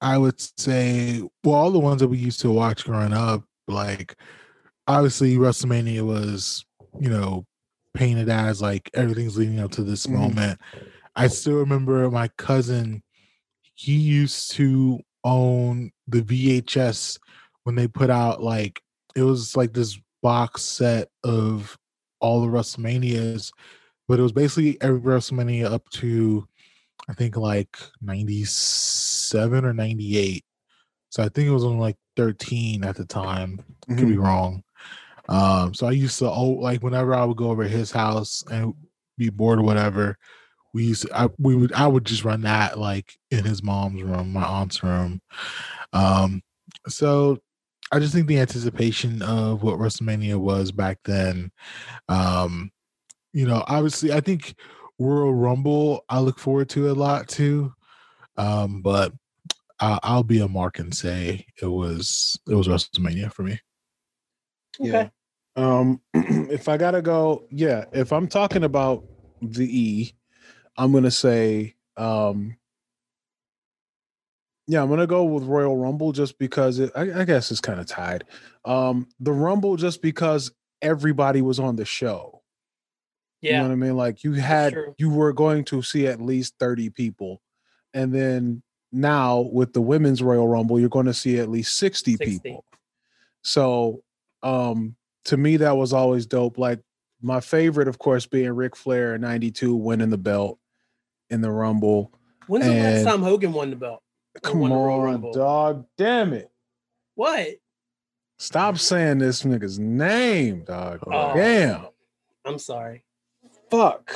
I would say, well, all the ones that we used to watch growing up, like, obviously WrestleMania was, you know, painted as like everything's leading up to this mm-hmm. moment. I still remember my cousin, he used to own the V H S when they put out like it was like this box set of all the WrestleManias, but it was basically every WrestleMania up to I think like ninety-seven or ninety-eight. So I think it was on like thirteen at the time. Mm-hmm. Could be wrong. Um, so I used to oh, like whenever I would go over to his house and be bored or whatever, we used to, I we would I would just run that like in his mom's room, my aunt's room. Um, so I just think the anticipation of what WrestleMania was back then. Um, you know, obviously I think Royal Rumble I look forward to a lot too. Um, but I, I'll be a mark and say it was it was WrestleMania for me. Okay. Yeah. Um, if I gotta go, yeah. If I'm talking about the E, I'm gonna say, um, yeah, I'm gonna go with Royal Rumble just because it, I, I guess it's kind of tied. Um, the Rumble just because everybody was on the show. Yeah, you know what I mean. Like you had, you were going to see at least thirty people, and then now with the Women's Royal Rumble, you're going to see at least sixty, sixty people. So, um, to me, that was always dope. Like my favorite, of course, being Ric Flair in ninety-two winning the belt in the Rumble. When's and, the last time Hogan won the belt? Come on, dog! Damn it! What? Stop saying this nigga's name, dog! Oh, damn! I'm sorry. Fuck.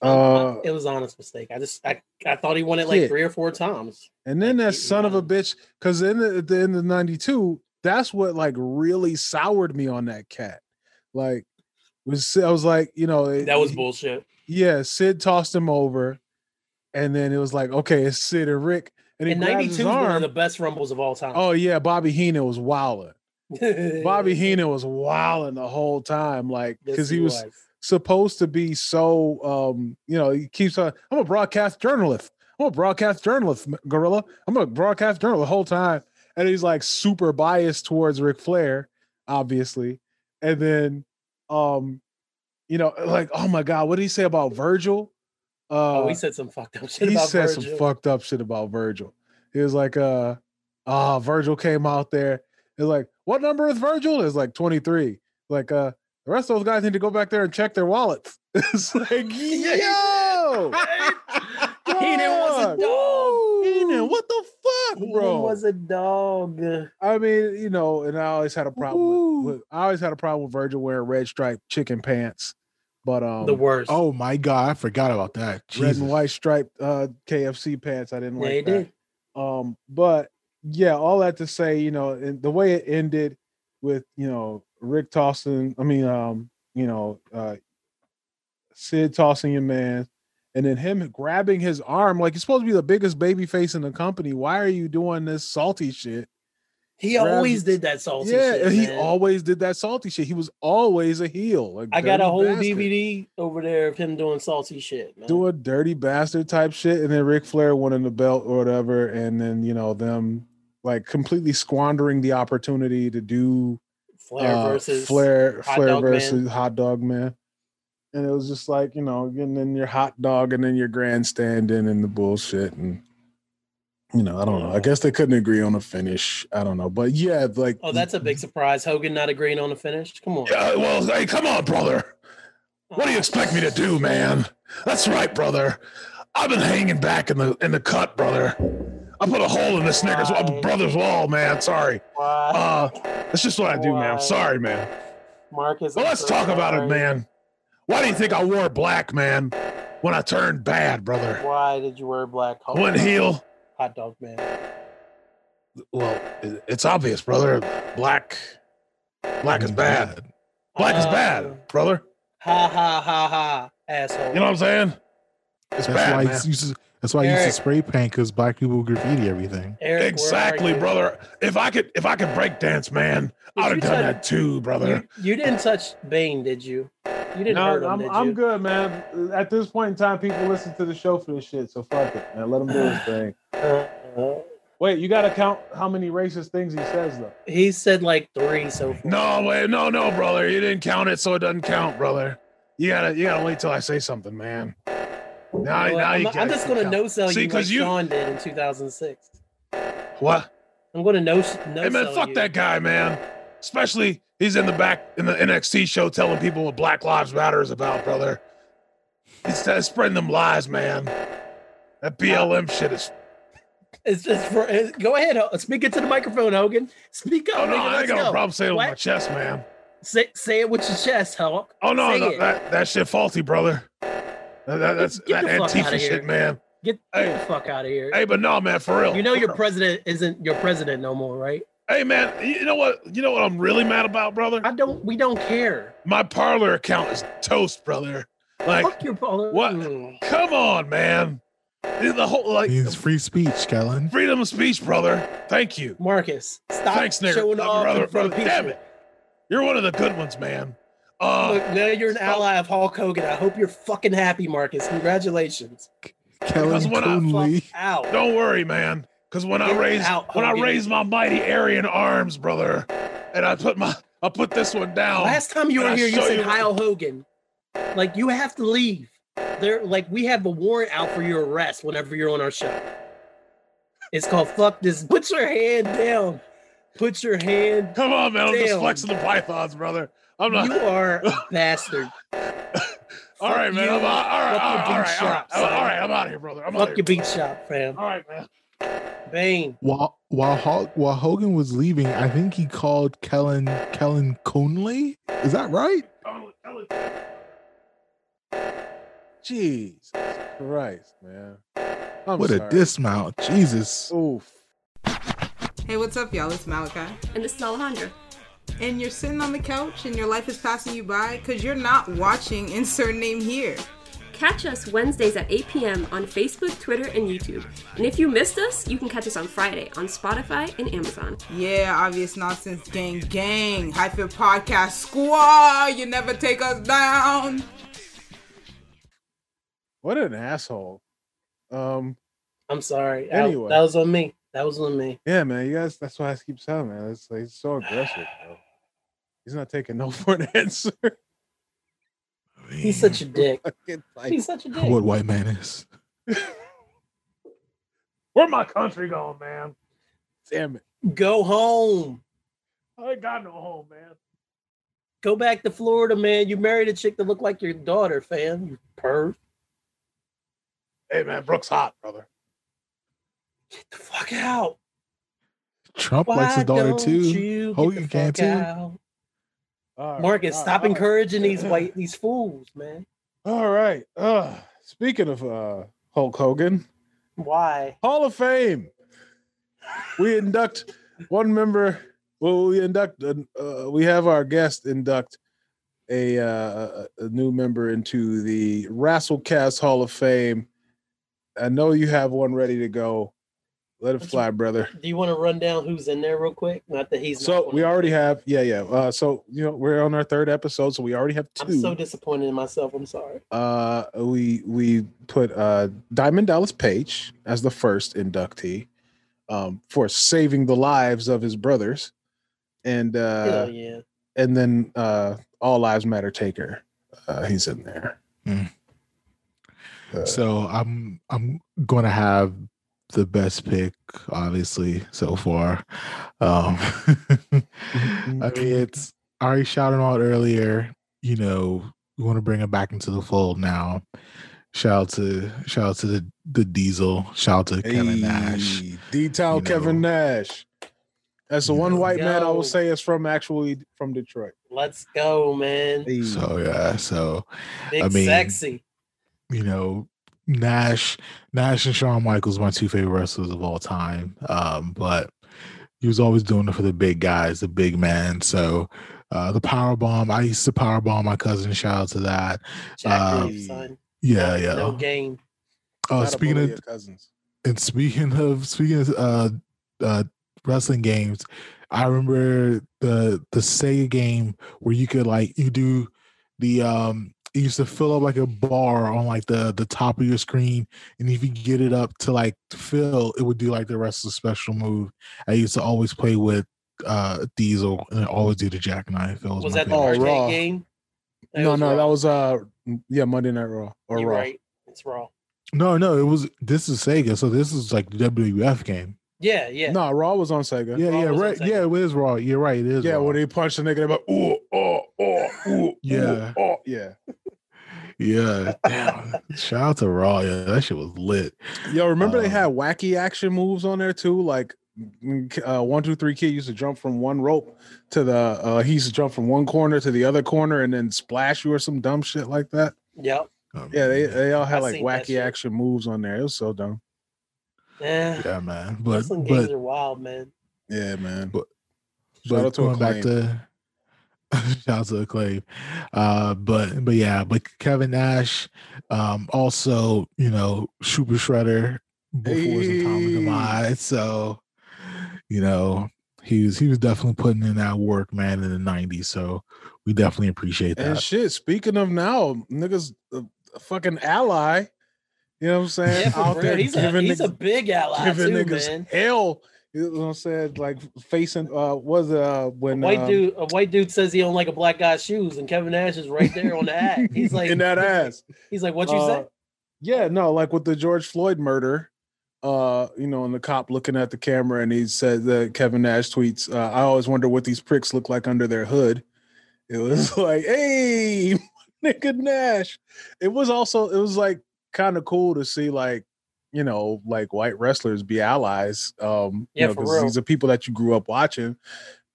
Uh, it was an honest mistake. I just I, I thought he won it like yeah. three or four times. And then like, that son of a bitch, because then at the end of ninety-two, that's what like really soured me on that cat. Like was I was like, you know, it, that was bullshit. He, yeah, Sid tossed him over, and then it was like, okay, it's Sid and Rick. And, and ninety-two was one of the best Rumbles of all time. Oh yeah, Bobby Heenan was wilding. Bobby Heenan was wilding the whole time, like because yes, he, he was. was. supposed to be so, um, you know, he keeps on, I'm a broadcast journalist. I'm a broadcast journalist, gorilla. I'm a broadcast journalist the whole time. And he's like super biased towards Ric Flair, obviously. And then, um, you know, like, oh my God, what did he say about Virgil? Uh, oh, he said some fucked up shit about Virgil. He said some fucked up shit about Virgil. He was like, uh, ah, oh, Virgil came out there. It's like, what number is Virgil? It's like twenty-three. Like, uh, the rest of those guys need to go back there and check their wallets. It's like, yo! Heenan was a dog. Heenan, what the fuck, bro? Heenan was a dog. I mean, you know, and I always had a problem with, with I always had a problem with Virgil wearing red striped chicken pants. But um the worst. Oh my God, I forgot about that. Jesus. Red and white striped uh K F C pants. I didn't yeah, like that. Did. Um, but yeah, all that to say, you know, and the way it ended with, you know, Rick tossing, I mean, um, you know, uh, Sid tossing your man, and then him grabbing his arm. Like, you're supposed to be the biggest baby face in the company. Why are you doing this salty shit? He Grab always did that salty yeah, shit. Yeah, he man. always did that salty shit. He was always a heel. Like, I got a whole bastard. D V D over there of him doing salty shit. Man. Doing dirty bastard type shit, and then Ric Flair winning the belt or whatever, and then, you know, them like completely squandering the opportunity to do Flair versus uh, Flair, Hot Flair Dog versus Man. Hot Dog Man, and it was just like, you know, getting in your hot dog and then your grandstanding and the bullshit, and you know, I don't know. I guess they couldn't agree on a finish. I don't know, but yeah, like oh, that's a big surprise. Hogan not agreeing on a finish. Come on, yeah, well, hey, come on, brother. What do you expect me to do, man? That's right, brother. I've been hanging back in the in the cut, brother. I put a hole in this nigger's wow. brother's wall, man. Sorry. Wow. Uh, that's just what I do, wow. man. I'm sorry, man. Marcus, well, let's so talk sorry. about it, man. Why do you think I wore black, man, when I turned bad, brother? Why did you wear black? Hot One dog. heel. Hot dog, man. Well, it's obvious, brother. Black. Black is bad. Black uh, is bad, brother. Ha, ha, ha, ha. Asshole. You know what I'm saying? It's that's bad, man. It's, That's why Eric. I used to spray paint because black people graffiti everything. Eric, exactly, brother. If I could, if I could break dance, man, I'd have done touch, that too, brother. You, you didn't touch Bane, did you? You didn't. No, hurt him, I'm, did you? I'm good, man. At this point in time, people listen to the show for this shit, so fuck it, man. Let him do his thing. Uh, wait, you gotta count how many racist things he says though. He said like three so far. No, wait, no, no, brother. You didn't count it, so it doesn't count, brother. You gotta, you gotta wait till I say something, man. Now, well, now I'm, you I'm just gonna no sell you like you... Sean did in two thousand six. What? I'm gonna no no sell. Hey man, fuck you. that guy, man. Especially he's in the back in the N X T show telling people what Black Lives Matter is about, brother. He's uh, spreading them lies, man. That B L M uh, shit is. It's just for. It's, go ahead, speak into the microphone, Hogan. Speak up. Oh no, nigga, I ain't got no problem saying it with my chest, man. Say say it with your chest, Hulk. Oh no, no that that shit faulty, brother. That, that's get, get that Antifa shit, man. Get, hey, get the fuck out of here. Hey, but no, man, for real. You know your president isn't your president no more, right? Hey, man, you know what? You know what I'm really mad about, brother? I don't. We don't care. My parlor account is toast, brother. Like, fuck your parlor. What? Mm. Come on, man. The whole like it's free speech, Kellen. Freedom of speech, brother. Thank you, Marcus. Stop Thanks, showing off brother, brother. Damn it. You're one of the good ones, man. Uh, Look, now you're an so, ally of Hulk Hogan. I hope you're fucking happy, Marcus. Congratulations. Because when I out. Don't worry, man. Because when I raise out, when I raise my mighty Aryan arms, brother, and I put my I put this one down. Last time you were here, you said you Heil Hogan. Like, you have to leave. They're like, we have a warrant out for your arrest whenever you're on our show. It's called fuck this. Put your hand down. Put your hand. Come on, man. Down. I'm just flexing the pythons, brother. I'm not. You are a bastard. All right, man. I'm out. All right, all right, all right. All right, I'm out of here, brother. I'm out of here. Fuck your beat shop, fam. All right, man. Bane. While while, Hulk, while Hogan was leaving, I think he called Kellen Kellen Conley. Is that right? Conley. Kellen. Jesus Christ, man. I'm what sorry. A dismount. Jesus. Oof. Hey, what's up, y'all? It's Malachi. And this is Alejandra. And you're sitting on the couch and your life is passing you by because you're not watching Insert Name Here. Catch us Wednesdays at eight p.m. on Facebook, Twitter, and YouTube. And if you missed us, you can catch us on Friday on Spotify and Amazon. Yeah, Obvious Nonsense Gang Gang. Hyphen Podcast Squad. You never take us down. What an asshole. Um, I'm sorry. Anyway, I, that was on me. That was on me. Yeah, man. You guys. That's why I keep telling, man. It's like he's so aggressive, bro. He's not taking no for an answer. I mean, he's such a dick. Like, he's such a dick. What white man is? Where my country going, man? Damn it. Go home. I ain't got no home, man. Go back to Florida, man. You married a chick that looked like your daughter, fam. You perv. Hey, man, Brooke's hot, brother. Get the fuck out. Trump Why likes his daughter, too. Hogan can, too. Right, Marcus, right, stop right. encouraging these white these fools, man. All right. Uh, speaking of uh, Hulk Hogan. Why? Hall of Fame. We induct one member. Well, we induct. Uh, we have our guest induct a, uh, a new member into the Rasslecast Hall of Fame. I know you have one ready to go. Let it fly, brother. Do you want to run down who's in there real quick? Not that he's so we already have. Yeah, yeah. Uh, so you know we're on our third episode, so we already have two. I'm so disappointed in myself. I'm sorry. Uh, we we put uh Diamond Dallas Page as the first inductee, um, for saving the lives of his brothers, and uh, Hell yeah, and then uh, All Lives Matter Taker, uh, he's in there. Mm. Uh, so I'm I'm going to have the best pick, obviously, so far. Um, I mean, it's I already shouted out earlier. You know, we want to bring him back into the fold now. Shout out to shout out to the, the Diesel. Shout out to hey, Kevin Nash. Detail Kevin know. Nash. That's the you one know. white man I will say is from actually from Detroit. Let's go, man. Hey. So yeah, so Big I mean, sexy. You know, Nash, Nash and Shawn Michaels, my two favorite wrestlers of all time. Um, but he was always doing it for the big guys, the big man. So uh, the power bomb, I used to power bomb my cousin. Shout out to that. Uh, son. Yeah, yeah. No game. Uh, speaking of, of cousins, and speaking of speaking of uh, uh, wrestling games, I remember the the Sega game where you could like you do the. Um, It used to fill up like a bar on like the, the top of your screen. And if you get it up to like fill, it would do like the rest of the special move. I used to always play with uh, Diesel and I always do the jackknife. It was was that the arcade Raw. game? That no, no, Raw. that was, uh, yeah, Monday Night Raw. Or You're Raw. right. It's Raw. No, no, it was, this is Sega. So this is like the W W F game. Yeah, yeah. No, Raw was on Sega. Yeah, Raw yeah, right. Yeah, it is Raw. You're right. It is Yeah, Raw. When they punch the nigga, they're like, ooh, oh, oh, ooh, yeah. oh, yeah. Yeah. Damn. Shout out to Raw. Yeah, that shit was lit. Yo, remember um, they had wacky action moves on there too? Like uh, one, two, three kid used to jump from one rope to the uh he used to jump from one corner to the other corner and then splash you or some dumb shit like that. Yep. Um, yeah, they they all had I like wacky action moves on there. It was so dumb. Yeah. yeah, man. But wrestling games but, are wild, man. Yeah, man. But, shout but out to going Acclaim. back to shout out to Acclaim. Uh, but but yeah, but Kevin Nash, um, also you know Super Shredder before hey. his atomic demise. So you know He was, he was definitely putting in that work, man, in the nineties. So we definitely appreciate that. And shit, speaking of now, niggas, a, a fucking ally. You know what I'm saying? Yeah, out there, he's, giving a, he's niggas, a big ally, giving too, niggas man. Hell, you know what I'm saying? Like facing, uh, was uh when a white um, dude, a white dude says he don't like a black guy's shoes, and Kevin Nash is right there on the ass. He's like in that ass. He's like, what you uh, say? Yeah, no, like with the George Floyd murder. Uh, you know, and the cop looking at the camera, and he said that Kevin Nash tweets, uh, I always wonder what these pricks look like under their hood. It was like, hey, nigga Nash. It was also, it was like kind of cool to see, like, you know, like white wrestlers be allies. Um, yeah, you know, for real. These are people that you grew up watching,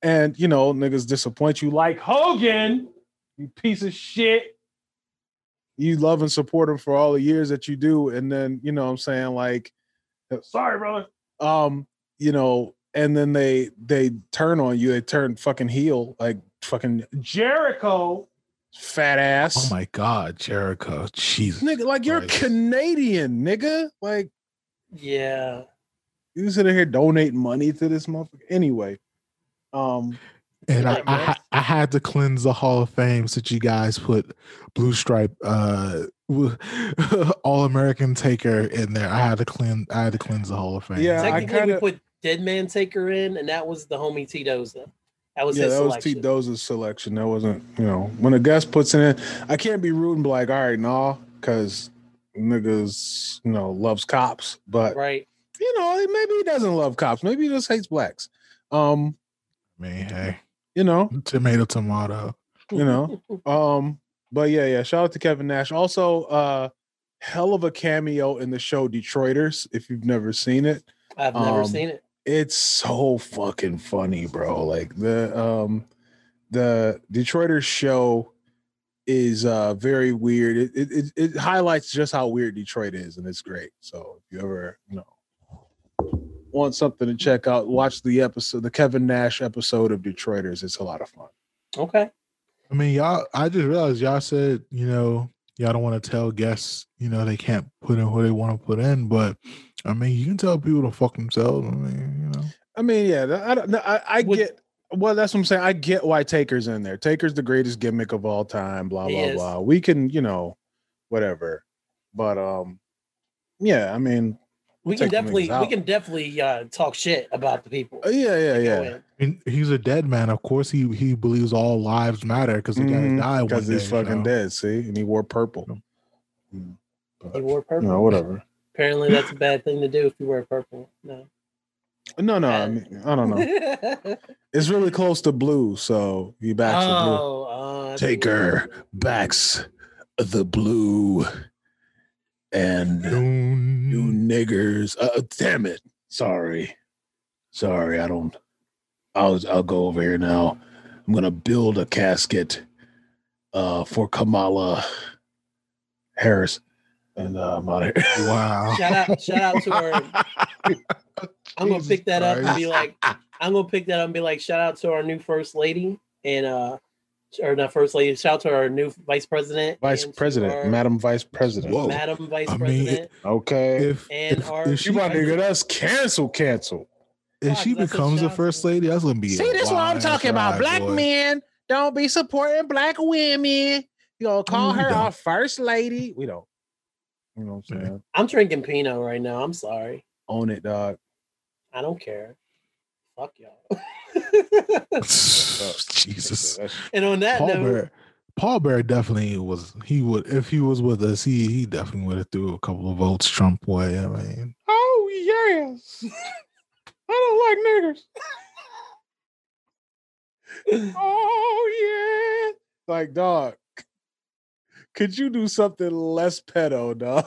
and you know, niggas disappoint you, like Hogan, you piece of shit. You love and support him for all the years that you do, and then you know what I'm saying, like, sorry, brother. Um, you know, and then they they turn on you. They turn fucking heel, like fucking Jericho, fat ass. Oh my God, Jericho, Jesus, nigga, like Christ. You're Canadian, nigga. Like, yeah, you sitting here donating money to this motherfucker anyway. Um, and I, I I had to cleanse the Hall of Fame since you guys put Blue Stripe. Uh, All American Taker in there. I had to clean. I had to cleanse the Hall of Fame. Yeah, technically I kinda, we put Dead Man Taker in, and that was the homie T Doza. That was yeah, his that selection. was T Doza's selection. That wasn't, you know, when a guest puts in, I can't be rude and be like, all right, nah, because niggas, you know, loves cops, but right, you know, maybe he doesn't love cops. Maybe he just hates blacks. Um, I mean, hey, you know, tomato, tomato. You know, um. But yeah, yeah. Shout out to Kevin Nash. Also, uh, hell of a cameo in the show Detroiters. If you've never seen it, I've um, never seen it. It's so fucking funny, bro. Like the um, the Detroiters show is uh, very weird. It, it it it highlights just how weird Detroit is, and it's great. So if you ever you know want something to check out, watch the episode, the Kevin Nash episode of Detroiters. It's a lot of fun. Okay. I mean, y'all, I just realized y'all said, you know, y'all don't want to tell guests, you know, they can't put in who they want to put in. But, I mean, you can tell people to fuck themselves. I mean, you know. I mean, yeah, I, don't, I, I get, well, that's what I'm saying. I get why Taker's in there. Taker's the greatest gimmick of all time, blah, blah, blah. We can, you know, whatever. But, um, yeah, I mean. We can definitely we can definitely uh, talk shit about the people. Uh, yeah, yeah, yeah. And he's a dead man. Of course, he he believes all lives matter because the mm, guy died because he's day, fucking you know? dead. See, and he wore purple. But, he wore purple. No, whatever. Apparently, that's a bad thing to do if you wear purple. No. No, no. I mean, I don't know. It's really close to blue, so he backs oh, the blue. Uh, Taker backs the blue. And mm. you niggers, uh, damn it! Sorry, sorry. I don't. I'll I'll go over here now. I'm gonna build a casket, uh, for Kamala Harris, and uh, I'm out of here. Wow! Shout out! Shout out to her. I'm gonna Jesus pick that Christ. up and be like, I'm gonna pick that up and be like, shout out to our new first lady and uh. Or not first lady. Shout out to our new vice president, vice president, our, Madam Vice President, Whoa. Madam Vice I President. Mean, okay, if, and if, our if she my nigga, that's cancel, cancel. If God, she becomes the first lady, that's gonna be see. That's what I'm talking about. Black boy. men don't be supporting black women. You gonna call we her don't. our first lady? We don't. You know what I'm saying? I'm drinking Pinot right now. I'm sorry. Own it, dog. I don't care. Fuck y'all. Jesus. And on that Paul note, Bear, Paul Bear definitely was. He would if he was with us. He he definitely would have threw a couple of votes Trump way. I mean, oh yes, I don't like niggers. Oh yeah, like dog. Could you do something less pedo, dog?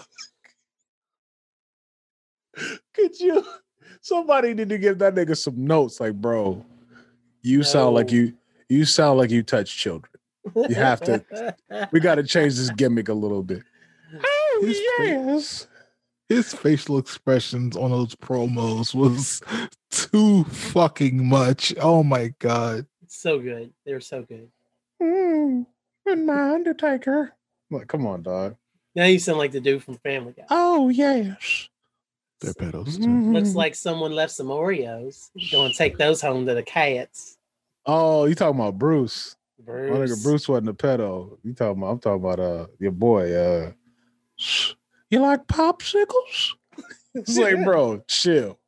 Could you? Somebody need to give that nigga some notes, like bro. You no. sound like you you sound like you touch children. You have to. We got to change this gimmick a little bit. Oh his yes, fa- his facial expressions on those promos was too fucking much. Oh my God, so good. They're so good. Mm, and my Undertaker. Like, come on, dog. Now you sound like the dude from Family Guy. Oh yes. They're pedals too. Looks like someone left some Oreos. Don't take those home to the cats. Oh, you talking about Bruce? Bruce. My nigga Bruce wasn't a pedo. You talking about? I'm talking about uh your boy. Uh, you like popsicles? It's yeah. Like, bro, chill.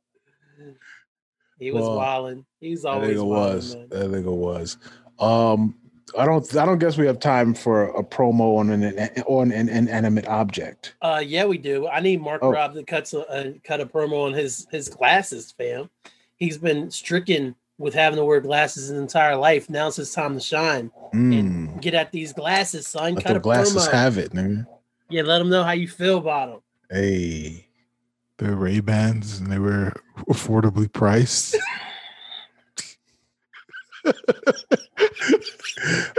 He was well, wilding. He's always wilding. That nigga was. Um, I don't. I don't guess we have time for a promo on an on an inanimate object. Uh, yeah, we do. I need Mark oh. Robb to cut some, uh, cut a promo on his his glasses, fam. He's been stricken with having to wear glasses his entire life. Now's his time to shine mm. and get at these glasses, son. Let cut the a glasses promo. Have it, nigga. Yeah, let them know how you feel about them. Hey. They're Ray-Bans and they were affordably priced.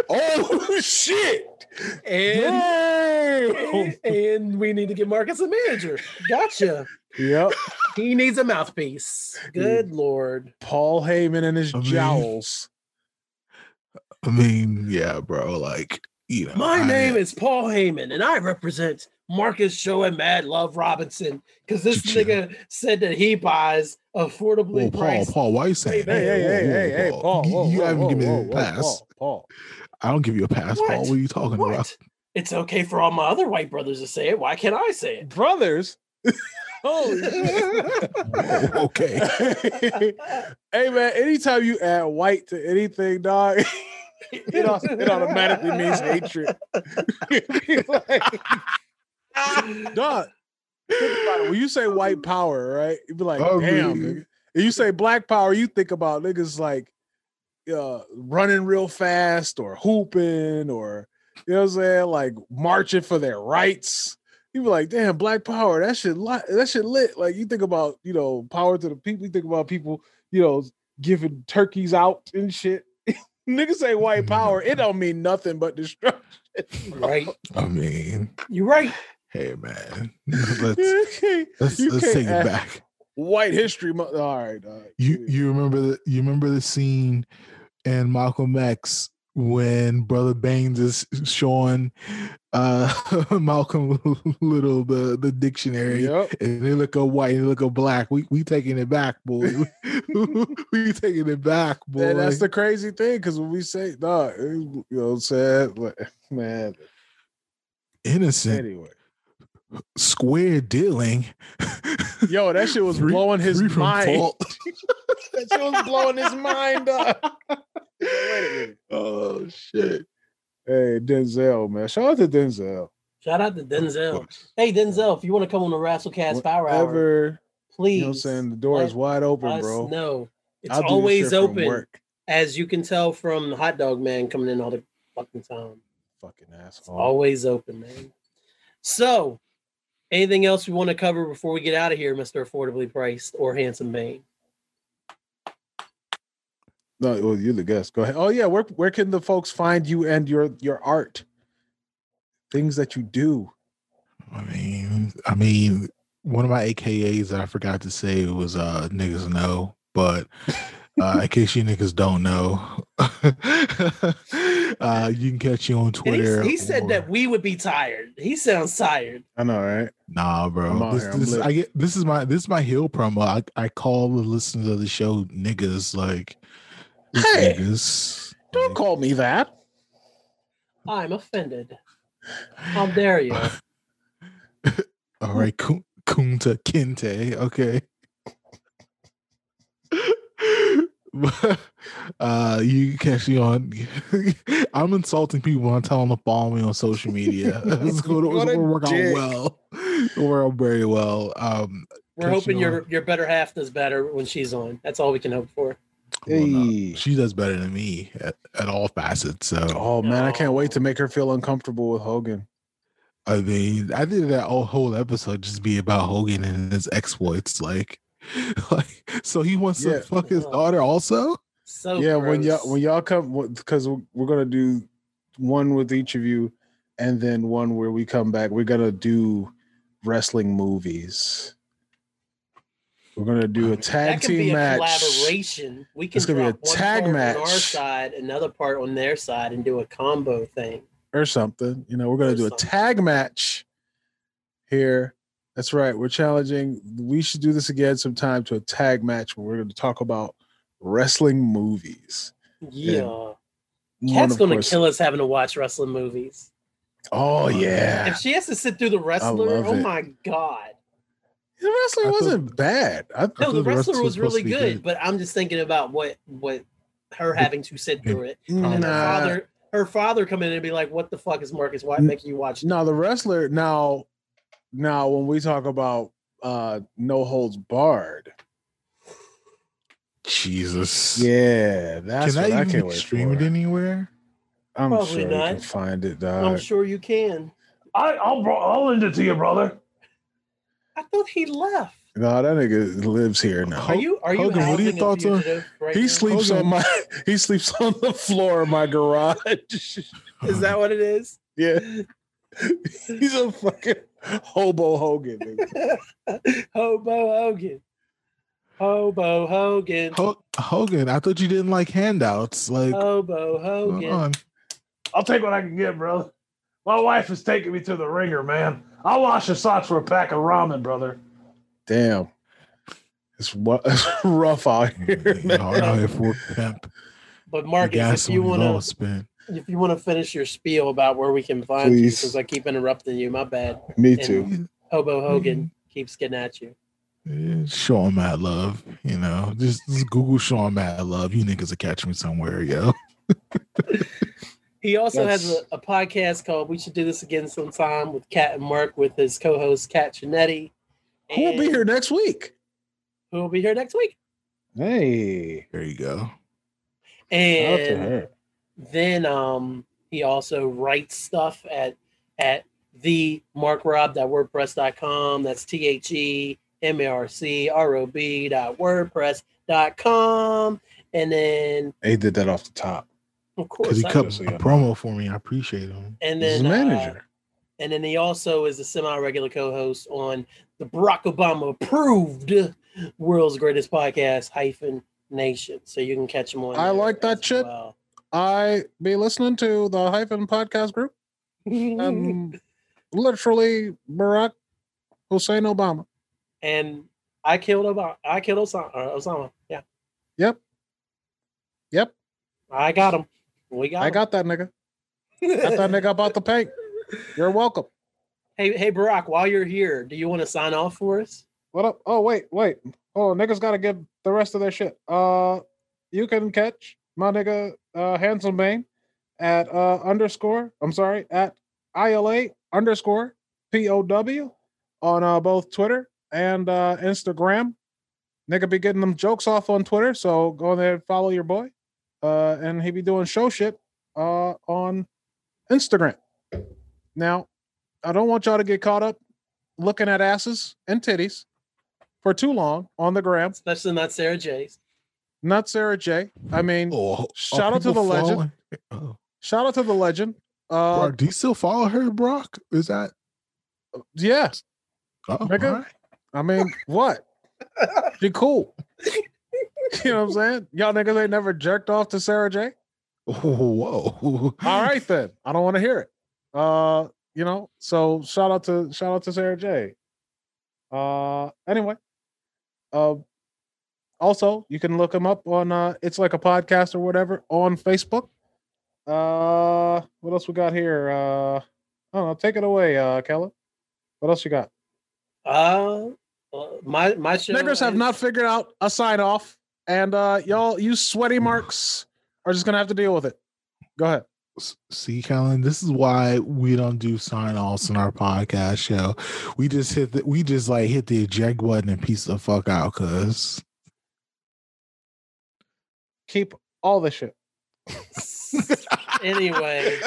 Oh shit! And and, and we need to get Marcus a manager. Gotcha. Yep. He needs a mouthpiece. Good yeah. Lord. Paul Heyman and his I jowls. Mean, I mean, yeah, bro. Like, you know, my I, name is Paul Heyman, and I represent Marcus Show and Mad Love Robinson, because this chill. Nigga said that he buys affordably. Whoa, Paul, priced. Paul, why are you saying? Hey, hey, hey, hey, hey, Paul! Hey, Paul. Whoa, you whoa, haven't whoa, given whoa, me a pass, whoa, Paul, Paul. I don't give you a pass, what? Paul. What are you talking what? About? It's okay for all my other white brothers to say it. Why can't I say it, brothers? Holy whoa, okay. Hey, man. Anytime you add white to anything, dog. It, also, it automatically means hatred. Like, dog, think about it. When you say white power, right? You be like, oh, damn, really? Nigga. If you say black power, you think about niggas like uh, running real fast or hooping or, you know what I'm saying, like marching for their rights. You be like, damn, black power, that shit, li- that shit lit. Like, you think about, you know, power to the people. You think about people, you know, giving turkeys out and shit. Niggas say white power, it don't mean nothing but destruction. Right? I mean, you're right. Hey, man, let's let's, let's take it back. White history. Mo- all right. All right. You you remember the you remember the scene in Malcolm X when Brother Baines is showing uh, Malcolm Little the, the dictionary, yep. and they look up white, and they look up black. We we taking it back, boy. We taking it back, boy. And that's the crazy thing, because when we say, nah, you know what I'm saying? Like, man. Innocent. Anyway. Square dealing. Yo, that shit was three, blowing his mind. That shit was blowing his mind up. Wait a minute. Oh shit. Hey, Denzel, man. Shout out to Denzel. Shout out to Denzel. Hey, Denzel, if you want to come on the Rasslecast Power Hour, please. You know what I'm saying? The door is wide open, bro. No. It's always open. As you can tell from the hot dog man coming in all the fucking time. Fucking asshole. Always open, man. So, anything else we want to cover before we get out of here, Mister Affordably Priced or Handsome Bang? No, well, you're the guest. Go ahead. Oh, yeah. Where where can the folks find you and your, your art? Things that you do. I mean, I mean, one of my A K As that I forgot to say was uh, Niggas Know, but uh, in case you niggas don't know, Uh, you can catch you on Twitter. He, he said or... that we would be tired. He sounds tired. I know, right? Nah, bro. This, this, I get, this is my this is my heel promo. I, I call the listeners of the show niggas. Like, hey, niggas. Don't like, call me that. I'm offended. How dare you? All right, Kunta Kinte. Okay. Uh, you catch me on. I'm insulting people when I tell them to follow me on social media. It's going to work out well. It'll work out very well. Um, We're hoping your on. your better half does better when she's on. That's all we can hope for. Hey. Well, no, she does better than me at, at all facets. So. Oh man, I can't wait to make her feel uncomfortable with Hogan. I mean, I did that whole episode just be about Hogan and his exploits, like. Like, so he wants yeah. to fuck his daughter also? So yeah, gross. when y'all when y'all come, because we're gonna do one with each of you, and then one where we come back. We're gonna do wrestling movies. We're gonna do a tag that team match. Collaboration. We can. It's gonna drop be a tag match on our side, another part on their side, and do a combo thing or something. You know, we're gonna or do something. a tag match here. That's right. We're challenging We Should Do This Again Sometime to a tag match where we're going to talk about wrestling movies. Yeah. And Kat's going to kill us having to watch wrestling movies. Oh, yeah. If she has to sit through The Wrestler, oh, it. my God. The Wrestler I wasn't thought, bad. I no, The Wrestler was, was really good, good, but I'm just thinking about what, what her having to sit through it. And nah. her father, her father come in and be like, what the fuck is Marcus White making you watch? No, The Wrestler, now... Now, when we talk about uh, No Holds Barred, Jesus, yeah, that's can what I, I can't wait stream for. It anywhere. I'm Probably sure not. You can find it. Dog. I'm sure you can. I, I'll I'll lend it to you, brother. I thought he left. No, that nigga lives here now. Are you? Are you? Hogan, what are your thoughts on? Right he now? sleeps Hogan. on my. He sleeps on the floor of my garage. Is that what it is? Yeah. He's a fucking hobo Hogan. Hobo Hogan. Hobo Hogan. Ho- Hogan, I thought you didn't like handouts. Like Hobo Hogan. I'll take what I can get, brother. My wife is taking me to the ringer, man. I'll wash your socks for a pack of ramen, brother. Damn. It's, w- it's rough out here. But Marcus, if you want to... If you want to finish your spiel about where we can find Please. you, because I keep interrupting you, my bad. Me too. And Hobo Hogan mm. keeps getting at you. Yeah, Sean Mad Love, you know, just, just Google Sean Mad Love. You niggas will catch me somewhere, yo. He also That's... has a, a podcast called We Should Do This Again Sometime with Kat and Mark with his co-host Kat Chinetti. Who will be here next week? Who will be here next week? Hey, there you go. And. Shout out to her. Then um, he also writes stuff at at the mark rob dot wordpress dot com. That's T H E M A R C R O B dot wordpress dot com. And then they did that off the top. Of course. Because he cut a promo for me. I appreciate him. And then, He's a manager. Uh, and then he also is a semi-regular co-host on the Barack Obama approved World's Greatest Podcast hyphen Nation. So you can catch him on. I like that shit. Well. I be listening to the Hyphen podcast group. Um, literally Barack Hussein Obama. And I killed Obama. I killed Osama. Osama. Yeah. Yep. Yep. I got him. We got I him. got that nigga. Got that nigga about the paint. You're welcome. Hey, hey Barack, while you're here, do you want to sign off for us? What up? Oh, wait, wait. Oh, niggas gotta give the rest of their shit. Uh you can catch my nigga uh, Handsome Bang at uh, underscore, I'm sorry, at I L A underscore P O W on uh, both Twitter and uh, Instagram. Nigga be getting them jokes off on Twitter, so go in there and follow your boy. Uh, and he be doing show shit uh, on Instagram. Now, I don't want y'all to get caught up looking at asses and titties for too long on the gram. Especially not Sarah J's. Not Sarah J. I mean, oh, shout out to the legend. Oh. Shout out to the legend. Uh, Brock, do you still follow her, Brock? Is that? Yeah. Oh, nigga. Right. I mean, what? She cool. You know what I'm saying? Y'all niggas ain't never jerked off to Sarah J? Whoa. All right, then. I don't want to hear it. Uh, you know, so shout out to shout out to Sarah J. Uh, anyway. Uh, Also, you can look him up on uh, It's Like a Podcast or whatever on Facebook. Uh, what else we got here? Uh, I don't know. Take it away, uh, Keller. What else you got? Uh, my my show niggers is... have not figured out a sign off, and uh, y'all, you sweaty marks are just gonna have to deal with it. Go ahead. See, Colin, this is why we don't do sign offs in our podcast show. We just hit the, we just like hit the eject button and piece the fuck out, cause. Keep all the shit. Anyway,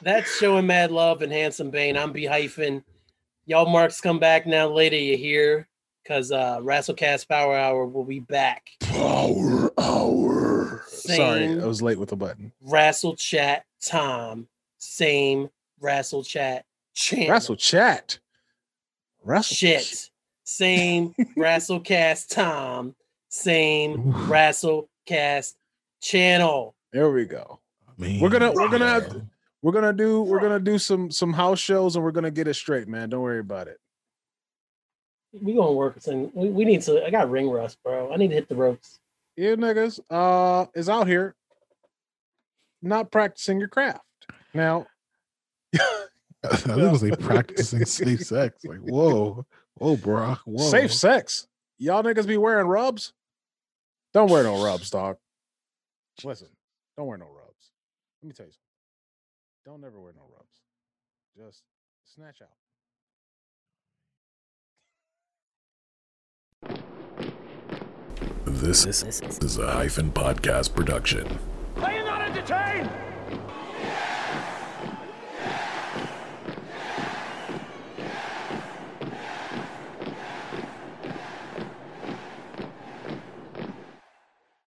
that's showing Mad Love and Handsome Bane. I'm B-Hyphen. Y'all Marks come back now later, you hear? Because uh, Rasslecast Power Hour will be back. Power Hour. Same Sorry, I was late with the button. Rassle Chat time. Same Rassle Chat channel. Rassle Chat. Rassle Shit. Ch- Same Rasslecast time. Same Rasslecast channel. There we go. I mean, we're gonna we're gonna have to, We're gonna do we're gonna do some some house shows, and we're gonna get it straight, man. Don't worry about it. We gonna work this thing. We we need to. I got ring rust, bro. I need to hit the ropes. You niggas uh is out here not practicing your craft. Now I think it was like practicing safe sex. Like, whoa, whoa, Brock. Whoa. Safe sex. Y'all niggas be wearing rubs? Don't wear no rubs, dog. Listen, don't wear no rubs. Let me tell you something. Don't ever wear no rubs. Just snatch out. This is a Hyphen podcast production. Are you not entertained?